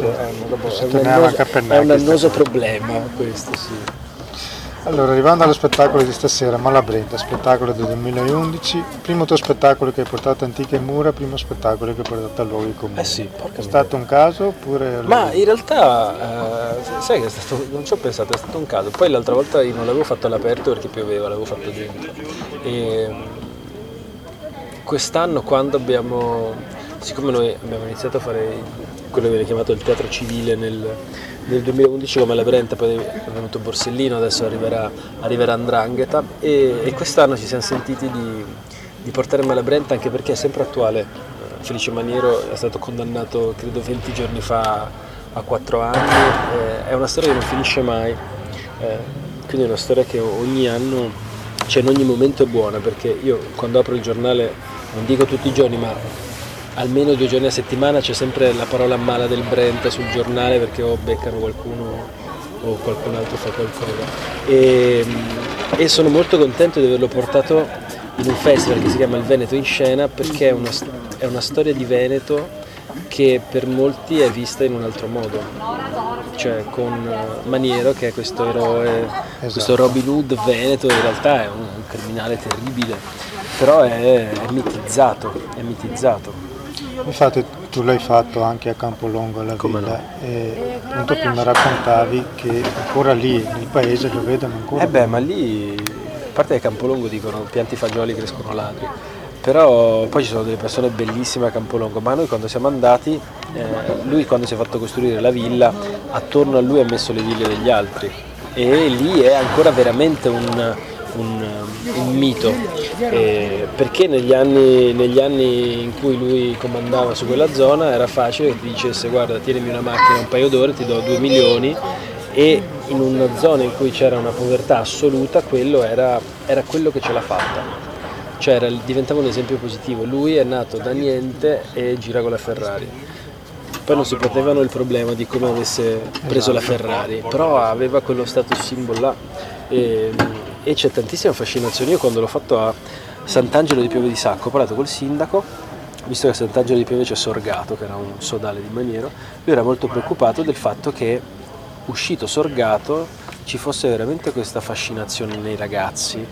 sì, è, un, è, un annoso, è un annoso problema questo, sì. Allora, arrivando allo spettacolo di stasera, Malabretta, spettacolo del duemilaundici, primo tuo spettacolo che hai portato a Antiche Mura, primo spettacolo che hai portato a Luoghi Comuni. Eh sì, porca È stato un caso oppure... Ma in realtà, eh, sai che è stato, non ci ho pensato, è stato un caso. Poi l'altra volta io non l'avevo fatto all'aperto perché pioveva, l'avevo fatto dentro. E quest'anno quando abbiamo... Siccome noi abbiamo iniziato a fare quello che viene chiamato il teatro civile nel... Nel duemilaundici come la Brenta, poi è venuto Borsellino, adesso arriverà, arriverà Andrangheta e, e quest'anno ci siamo sentiti di, di portare Mala Brenta anche perché è sempre attuale. Felice Maniero è stato condannato credo venti giorni fa a quattro anni, è una storia che non finisce mai, quindi è una storia che ogni anno, cioè in ogni momento è buona, perché io quando apro il giornale, non dico tutti i giorni ma almeno due giorni a settimana c'è sempre la parola mala del Brenta sul giornale perché o beccano qualcuno o qualcun altro fa qualcosa e, e sono molto contento di averlo portato in un festival che si chiama Il Veneto in Scena perché è una, è una storia di Veneto che per molti è vista in un altro modo, cioè con Maniero che è questo eroe, esatto. Questo Robin Hood Veneto in realtà è un, un criminale terribile, però è, è mitizzato, è mitizzato. Infatti tu l'hai fatto anche a Campolongo alla Come villa no? E appunto prima raccontavi che ancora lì nel paese lo vedono ancora. Eh beh, ma lì, a parte che a Campolongo dicono pianti fagioli crescono ladri, però poi ci sono delle persone bellissime a Campolongo, ma noi quando siamo andati, eh, lui quando si è fatto costruire la villa, attorno a lui ha messo le ville degli altri e lì è ancora veramente un... Un, un mito, eh, perché negli anni, negli anni in cui lui comandava su quella zona era facile che ti dicesse guarda tienimi una macchina un paio d'ore ti do due milioni e in una zona in cui c'era una povertà assoluta quello era, era quello che ce l'ha fatta, cioè era, diventava un esempio positivo, lui è nato da niente e gira con la Ferrari. Poi non si potevano il problema di come avesse preso la Ferrari, però aveva quello status symbol là e, e c'è tantissima fascinazione. Io quando l'ho fatto a Sant'Angelo di Pieve di Sacco, ho parlato col sindaco, visto che a Sant'Angelo di Pieve c'è Sorgato, che era un sodale di Maniero, lui era molto preoccupato del fatto che uscito Sorgato ci fosse veramente questa fascinazione nei ragazzi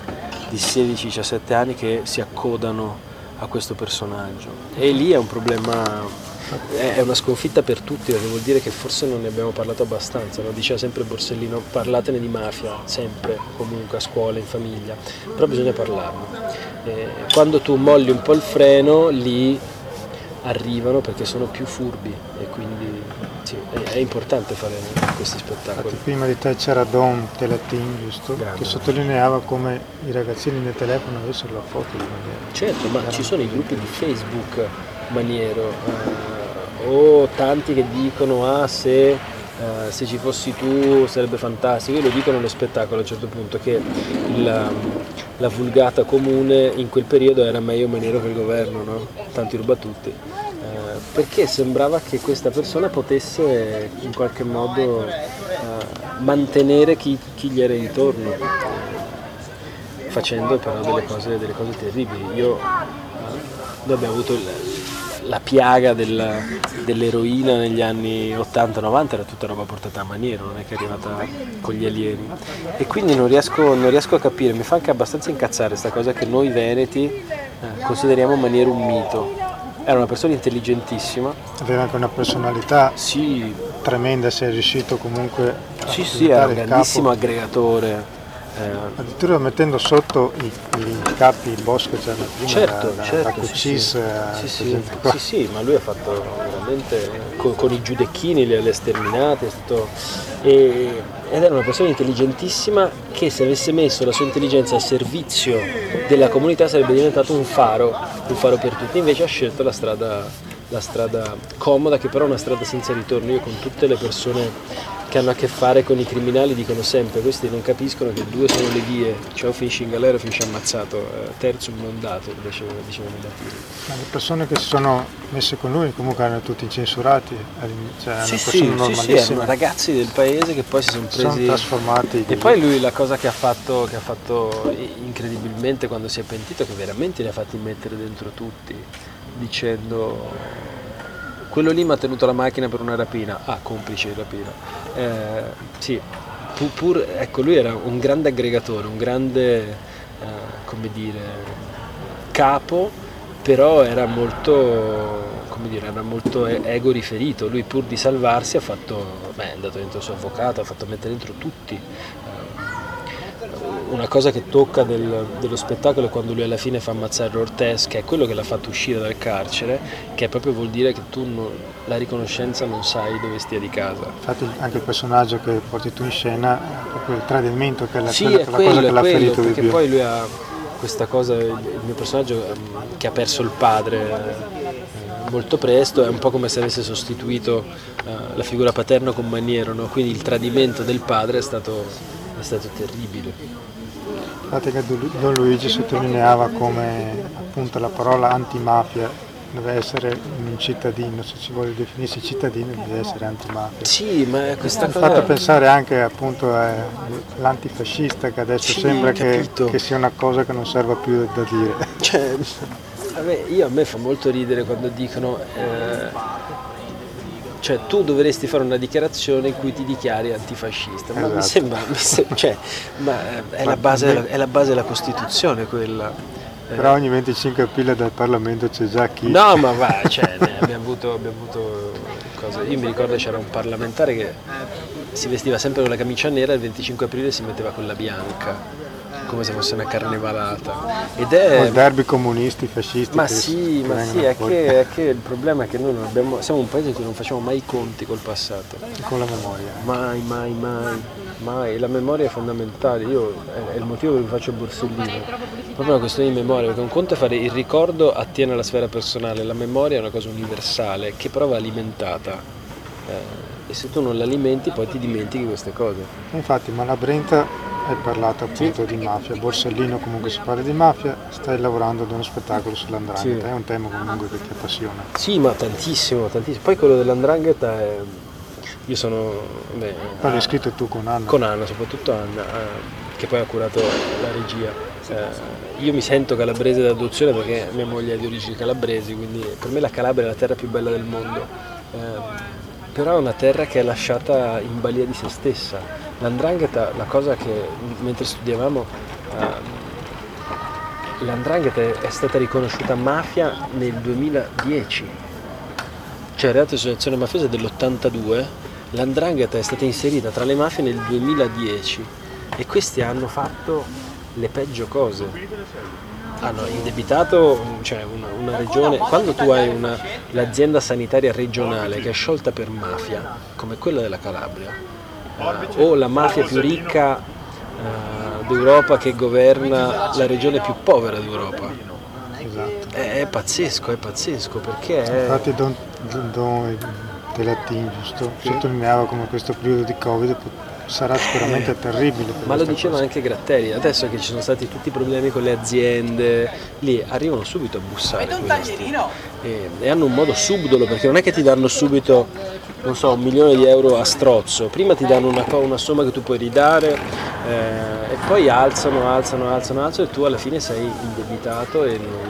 di sedici diciassette anni che si accodano a questo personaggio e lì è un problema... È una sconfitta per tutti, perché vuol dire che forse non ne abbiamo parlato abbastanza, no? Diceva sempre Borsellino, parlatene di mafia, sempre, comunque, a scuola, in famiglia, però bisogna parlarne. Eh, quando tu molli un po' il freno, lì arrivano perché sono più furbi e quindi sì, è, è importante fare questi spettacoli. Infatti, prima di te c'era Don Telatin, giusto? Grande. Che sottolineava come i ragazzini nel telefono avessero la foto di Maniero. Certo, ma ci sono i gruppi di Facebook Maniero, eh, o tanti che dicono ah se, eh, se ci fossi tu sarebbe fantastico, io lo dico nello spettacolo a un certo punto che la, la vulgata comune in quel periodo era meglio Maniero che il governo, no? Tanti ruba tutti, eh, perché sembrava che questa persona potesse in qualche modo eh, mantenere chi, chi gli era intorno, eh, facendo però delle cose, delle cose terribili. Io, noi abbiamo avuto il la piaga della, dell'eroina negli anni ottanta novanta era tutta roba portata a Maniero, non è che è arrivata con gli alieni e quindi non riesco, non riesco a capire, mi fa anche abbastanza incazzare questa cosa che noi veneti eh, consideriamo Maniero un mito. Era una persona intelligentissima, aveva anche una personalità sì. Tremenda, si è riuscito comunque a sì, sì, era un grandissimo capo. Aggregatore. Eh, addirittura mettendo sotto i, i capi, il bosco c'era cioè prima, certo, la, certo, la sì, sì. Sì, sì, sì, sì, ma lui ha fatto veramente con, con i giudecchini le, le sterminate tutto, e, ed era una persona intelligentissima che se avesse messo la sua intelligenza al servizio della comunità sarebbe diventato un faro, un faro per tutti, invece ha scelto la strada, la strada comoda che però è una strada senza ritorno. Io con tutte le persone che hanno a che fare con i criminali dicono sempre questi non capiscono che due sono le vie, cioè o finisci in galera o finisci ammazzato, eh, terzo inondato dicevano i latini. Ma le persone che si sono messe con lui comunque erano tutti incensurati, cioè erano sì, persone sì, sì, erano ragazzi del paese che poi si sono presi, sono trasformati e poi lui la cosa che ha fatto che ha fatto incredibilmente quando si è pentito che veramente li ha fatti mettere dentro tutti dicendo quello lì mi ha tenuto la macchina per una rapina, ah complice di rapina, eh, sì, pur, pur, ecco, lui era un grande aggregatore, un grande eh, come dire, capo, però era molto, come dire, era molto ego riferito. Lui, pur di salvarsi, ha fatto, beh, è andato dentro il suo avvocato, ha fatto mettere dentro tutti. Una cosa che tocca del, dello spettacolo è quando lui alla fine fa ammazzare Ortez, che è quello che l'ha fatto uscire dal carcere, che proprio vuol dire che tu non, la riconoscenza non sai dove stia di casa. Infatti anche il personaggio che porti tu in scena è proprio il tradimento, che è la, sì, quella, è quella quello, cosa che l'ha quello, ferito di più. Poi lui ha questa cosa, il mio personaggio che ha perso il padre molto presto, è un po' come se avesse sostituito uh, la figura paterna con Maniero, no? Quindi il tradimento del padre è stato, è stato terribile. Che Don Luigi sottolineava come appunto la parola antimafia deve essere un cittadino, se ci vuole definirsi cittadino deve essere antimafia. Sì, ma è questa cosa... Mi ha fatto pensare anche appunto all'antifascista, che adesso sì, sembra che, che sia una cosa che non serva più da dire. Cioè, vabbè, io, a me fa molto ridere quando dicono... Eh... Cioè, tu dovresti fare una dichiarazione in cui ti dichiari antifascista, ma esatto. mi sembra, mi sembra cioè, ma è, ma la base, me... è la base della Costituzione quella. Però eh. ogni venticinque aprile del Parlamento c'è già chi... No, ma va, cioè, ne abbiamo avuto, abbiamo avuto cose. Io mi ricordo c'era un parlamentare che si vestiva sempre con la camicia nera e il venticinque aprile si metteva quella bianca, come se fosse una carnevalata. Ed è... derby comunisti, fascisti. Ma sì, ma sì, è che, è che il problema è che noi non abbiamo, siamo un paese in cui non facciamo mai i conti col passato. Con la memoria. Mai, mai, mai, mai. La memoria è fondamentale. Io è, è il motivo per cui faccio Borsellino. Proprio una questione di memoria, perché un conto è fare il ricordo, attiene alla sfera personale, la memoria è una cosa universale che però va alimentata. Eh, e se tu non la alimenti poi ti dimentichi queste cose. Infatti, ma la Brenta... hai parlato appunto sì. di mafia, Borsellino comunque si parla di mafia, stai lavorando ad uno spettacolo sull'andrangheta, sì. è un tema comunque che ti appassiona. Sì, ma tantissimo, tantissimo. Poi quello dell'andrangheta è... io sono... Beh, poi l'hai scritto tu con Anna. Con Anna, soprattutto Anna, eh, che poi ha curato la regia. Eh, io mi sento calabrese d'adozione perché mia moglie è di origini calabresi, quindi per me la Calabria è la terra più bella del mondo. Eh, però è una terra che è lasciata in balia di se stessa. L'andrangheta, la cosa che mentre studiavamo, eh, l'andrangheta è stata riconosciuta mafia nel duemiladieci, cioè il reato di associazione mafiosa è dell'ottantadue, l'andrangheta è stata inserita tra le mafie nel duemiladieci e questi hanno fatto le peggio cose. Hanno ah indebitato cioè una, una regione. Quando tu hai una, l'azienda sanitaria regionale che è sciolta per mafia, come quella della Calabria, eh, o la mafia più ricca eh, d'Europa che governa la regione più povera d'Europa. Esatto. È, è pazzesco, è pazzesco perché è... Infatti Don, don, don Telattin, giusto, sì. sottolineava come questo periodo di Covid sarà sicuramente eh, terribile. Ma lo diceva cosa. anche Gratteri, adesso che ci sono stati tutti i problemi con le aziende, lì arrivano subito a bussare questi, e, e hanno un modo subdolo, perché non è che ti danno subito, non so, un milione di euro a strozzo, prima ti danno una, una somma che tu puoi ridare eh, e poi alzano, alzano, alzano, alzano e tu alla fine sei indebitato e non,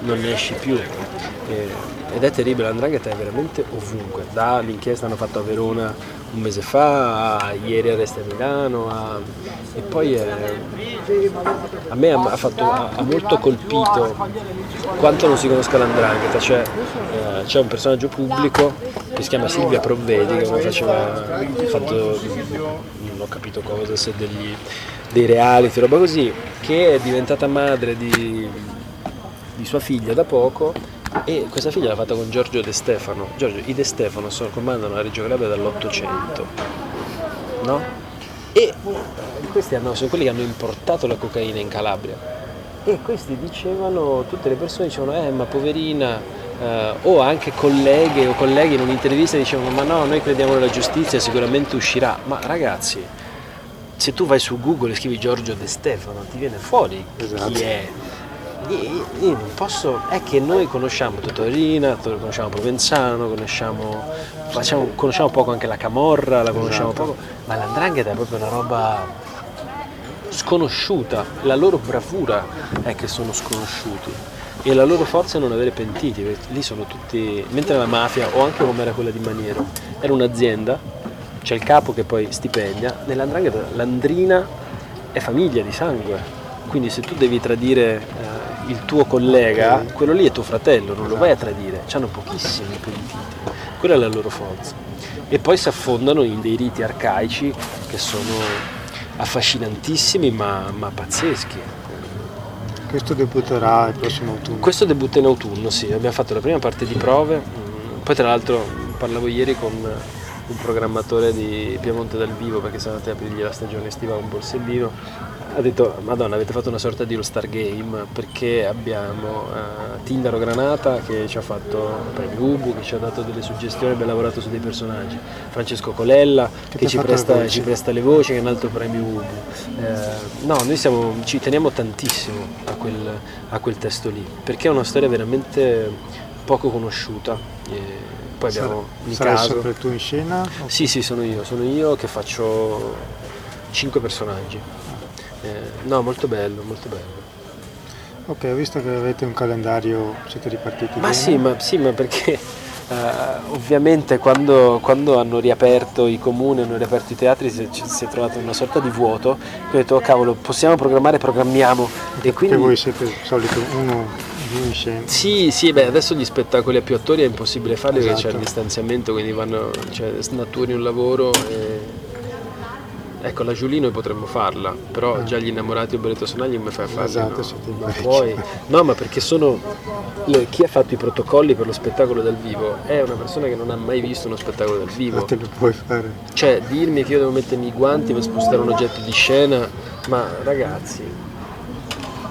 non ne esci più. E, ed è terribile, l'andrangheta è veramente ovunque, dall'inchiesta hanno fatto a Verona un mese fa, a ieri arresti a Milano, a... e poi è... a me ha, fatto, ha molto colpito quanto non si conosca l'andrangheta, cioè eh, c'è un personaggio pubblico che si chiama Silvia Provvedi, che faceva, ha fatto, non ho capito cosa, se degli, dei reality, roba così, che è diventata madre di, di sua figlia da poco, e questa figlia l'ha fatta con Giorgio De Stefano. Giorgio, i De Stefano sono, comandano la Reggio Calabria dall'Ottocento, no? E questi hanno, sono quelli che hanno importato la cocaina in Calabria, e questi dicevano, tutte le persone dicevano eh ma poverina, eh, o anche colleghe o colleghi in un'intervista dicevano ma no, noi crediamo nella giustizia, sicuramente uscirà. Ma ragazzi, se tu vai su Google e scrivi Giorgio De Stefano ti viene fuori esatto. chi è. Io non posso, è che noi conosciamo Totorina, conosciamo Provenzano, conosciamo, facciamo, conosciamo poco anche la Camorra, la conosciamo esatto. poco, ma l'andrangheta è proprio una roba sconosciuta, la loro bravura è che sono sconosciuti e la loro forza è non avere pentiti, perché lì sono tutti, mentre la mafia, o anche come era quella di Maniero, era un'azienda c'è il capo che poi stipendia, nell'andrangheta Landrina è famiglia di sangue, quindi se tu devi tradire eh, il tuo collega, okay, quello lì è tuo fratello, non esatto. lo vai a tradire, c'hanno pochissimi pentiti, quella è la loro forza. E poi si affondano in dei riti arcaici che sono affascinantissimi ma, ma pazzeschi. Questo debutterà il prossimo autunno? Questo debutta in autunno, sì, abbiamo fatto la prima parte di prove, poi tra l'altro parlavo ieri con un programmatore di Piemonte dal vivo perché siamo andati a aprirgli la stagione estiva a un borsellino, ha detto Madonna, avete fatto una sorta di All Star Game perché abbiamo uh, Tindaro Granata che ci ha fatto Premi Ubu, che ci ha dato delle suggestioni, abbiamo lavorato su dei personaggi, Francesco Colella che, che ci, presta, ci presta le voci, che è un altro Premio Ubu, uh, no, noi siamo, ci teniamo tantissimo a quel, a quel testo lì perché è una storia veramente poco conosciuta e poi abbiamo Sar- in caso sempre tu in scena? O... Sì, sì, sono io, sono io che faccio cinque personaggi. Eh, no, molto bello, molto bello. Ok, ho visto che avete un calendario, siete ripartiti ma bene. Sì, ma sì, ma perché uh, ovviamente quando, quando hanno riaperto i comuni, hanno riaperto i teatri, si, si è trovato una sorta di vuoto, ho detto, oh, cavolo, possiamo programmare, programmiamo. E quindi... Che voi siete solito uno... Sì, sì, beh, adesso gli spettacoli a più attori è impossibile farli esatto. perché c'è il distanziamento, quindi vanno, cioè, snaturi un lavoro e... Ecco, la Giulia noi potremmo farla, però ah. già gli innamorati o Berretto Sonagli come fai a farla? Esatto, no? Poi, no, ma perché sono... Chi ha fatto i protocolli per lo spettacolo dal vivo è una persona che non ha mai visto uno spettacolo dal vivo. Ma te lo puoi fare. Cioè, dirmi che io devo mettermi i guanti per spostare un oggetto di scena, ma ragazzi...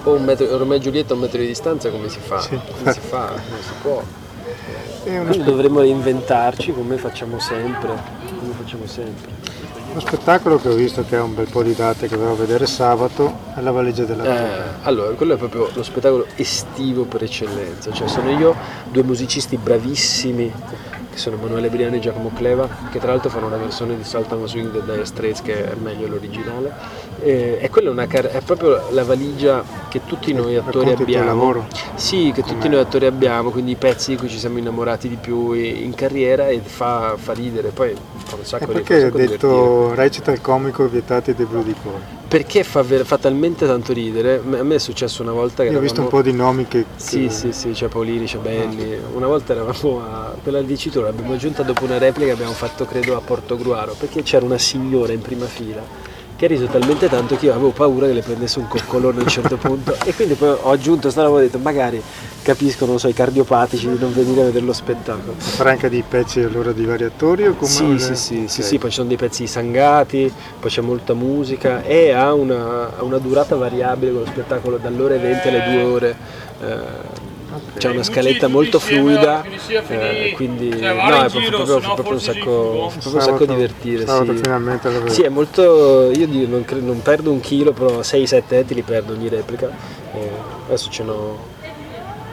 O un metro, ormai Giulietta a un metro di distanza come si fa? Sì. Come si fa? Non si può. Quindi dovremmo reinventarci come facciamo sempre. Come facciamo sempre. Lo spettacolo che ho visto che è un bel po' di date che dovevo vedere sabato è La valigia della terra. Eh, allora, quello è proprio lo spettacolo estivo per eccellenza. Cioè sono io, due musicisti bravissimi, che sono Emanuele Briani e Giacomo Cleva, che tra l'altro fanno una versione di Salt and Swing dei Dire Straits che è meglio l'originale. E, e quella è, una car- è proprio la valigia che tutti noi attori racconti abbiamo. Il tuo lavoro. Sì, che tutti Com'è? Noi attori abbiamo, quindi i pezzi di cui ci siamo innamorati di più in carriera e fa, fa ridere, poi fa un sacco di cose. Perché hai detto recita il comico vietato e debut di cuore? Perché fa, ver- fa talmente tanto ridere, a me è successo una volta che... Io ho visto un po' di nomi che... Sì, sì, sì, c'è Paolini, c'è Belli, una volta eravamo a... per la dicitura, l'abbiamo aggiunta dopo una replica che abbiamo fatto credo a Portogruaro, perché c'era una signora in prima fila che ha riso talmente tanto che io avevo paura che le prendesse un coccolone a un certo punto e quindi poi ho aggiunto, stavo ho detto magari capiscono, non so, i cardiopatici di non venire a vedere lo spettacolo. Farà anche dei pezzi allora di vari attori? O come sì, le... sì, sì, okay. sì, sì, poi ci sono dei pezzi sangati, poi c'è molta musica e ha una, ha una durata variabile con lo spettacolo dall'ora e venti alle due ore. Eh, C'è una scaletta molto fluida, eh, quindi no, è proprio, proprio un sacco, proprio un sacco divertire. Sì. sì, è molto. Io non, credo, non perdo un chilo, però sei sette etti li perdo ogni replica. Eh, adesso ce n'ho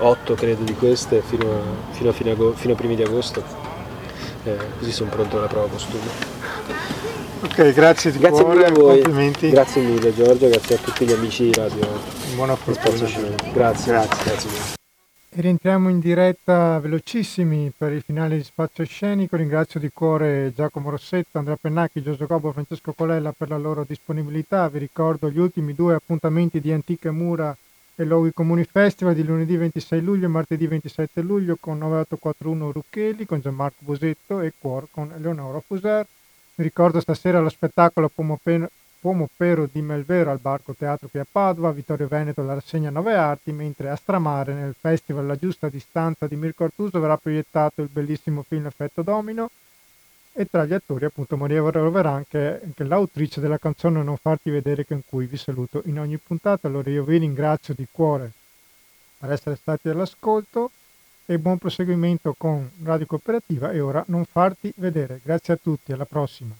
otto credo di queste fino a, fino a, fine agosto, fino a primi di agosto. Eh, così sono pronto alla prova costume. Ok, grazie di grazie cuore, mille a voi. Complimenti. Grazie mille Giorgio, grazie a tutti gli amici di Radio. Buona fortuna. Grazie, grazie, grazie mille. E rientriamo in diretta velocissimi per il finale di Spazio Scenico. Ringrazio di cuore Giacomo Rossetto, Andrea Pennacchi, Giorgio Gobbo e Francesco Colella per la loro disponibilità. Vi ricordo gli ultimi due appuntamenti di Antiche Mura e Luoghi Comuni Festival di lunedì ventisei luglio e martedì ventisette luglio con nove otto quattro uno Rukeli, con Gianmarco Busetto e Cuor con Eleonora Fuser. Vi ricordo stasera lo spettacolo Pomopeno Pomopero di Melvero al Barco Teatro qui a Padova, Vittorio Veneto la rassegna Nove Arti, mentre a Stramare nel Festival La Giusta Distanza di Mirko Artuso verrà proiettato il bellissimo film Effetto Domino e tra gli attori appunto Maria Roveran che è anche l'autrice della canzone Non farti vedere, con cui vi saluto in ogni puntata. Allora io vi ringrazio di cuore per essere stati all'ascolto e buon proseguimento con Radio Cooperativa e ora Non farti vedere. Grazie a tutti, alla prossima.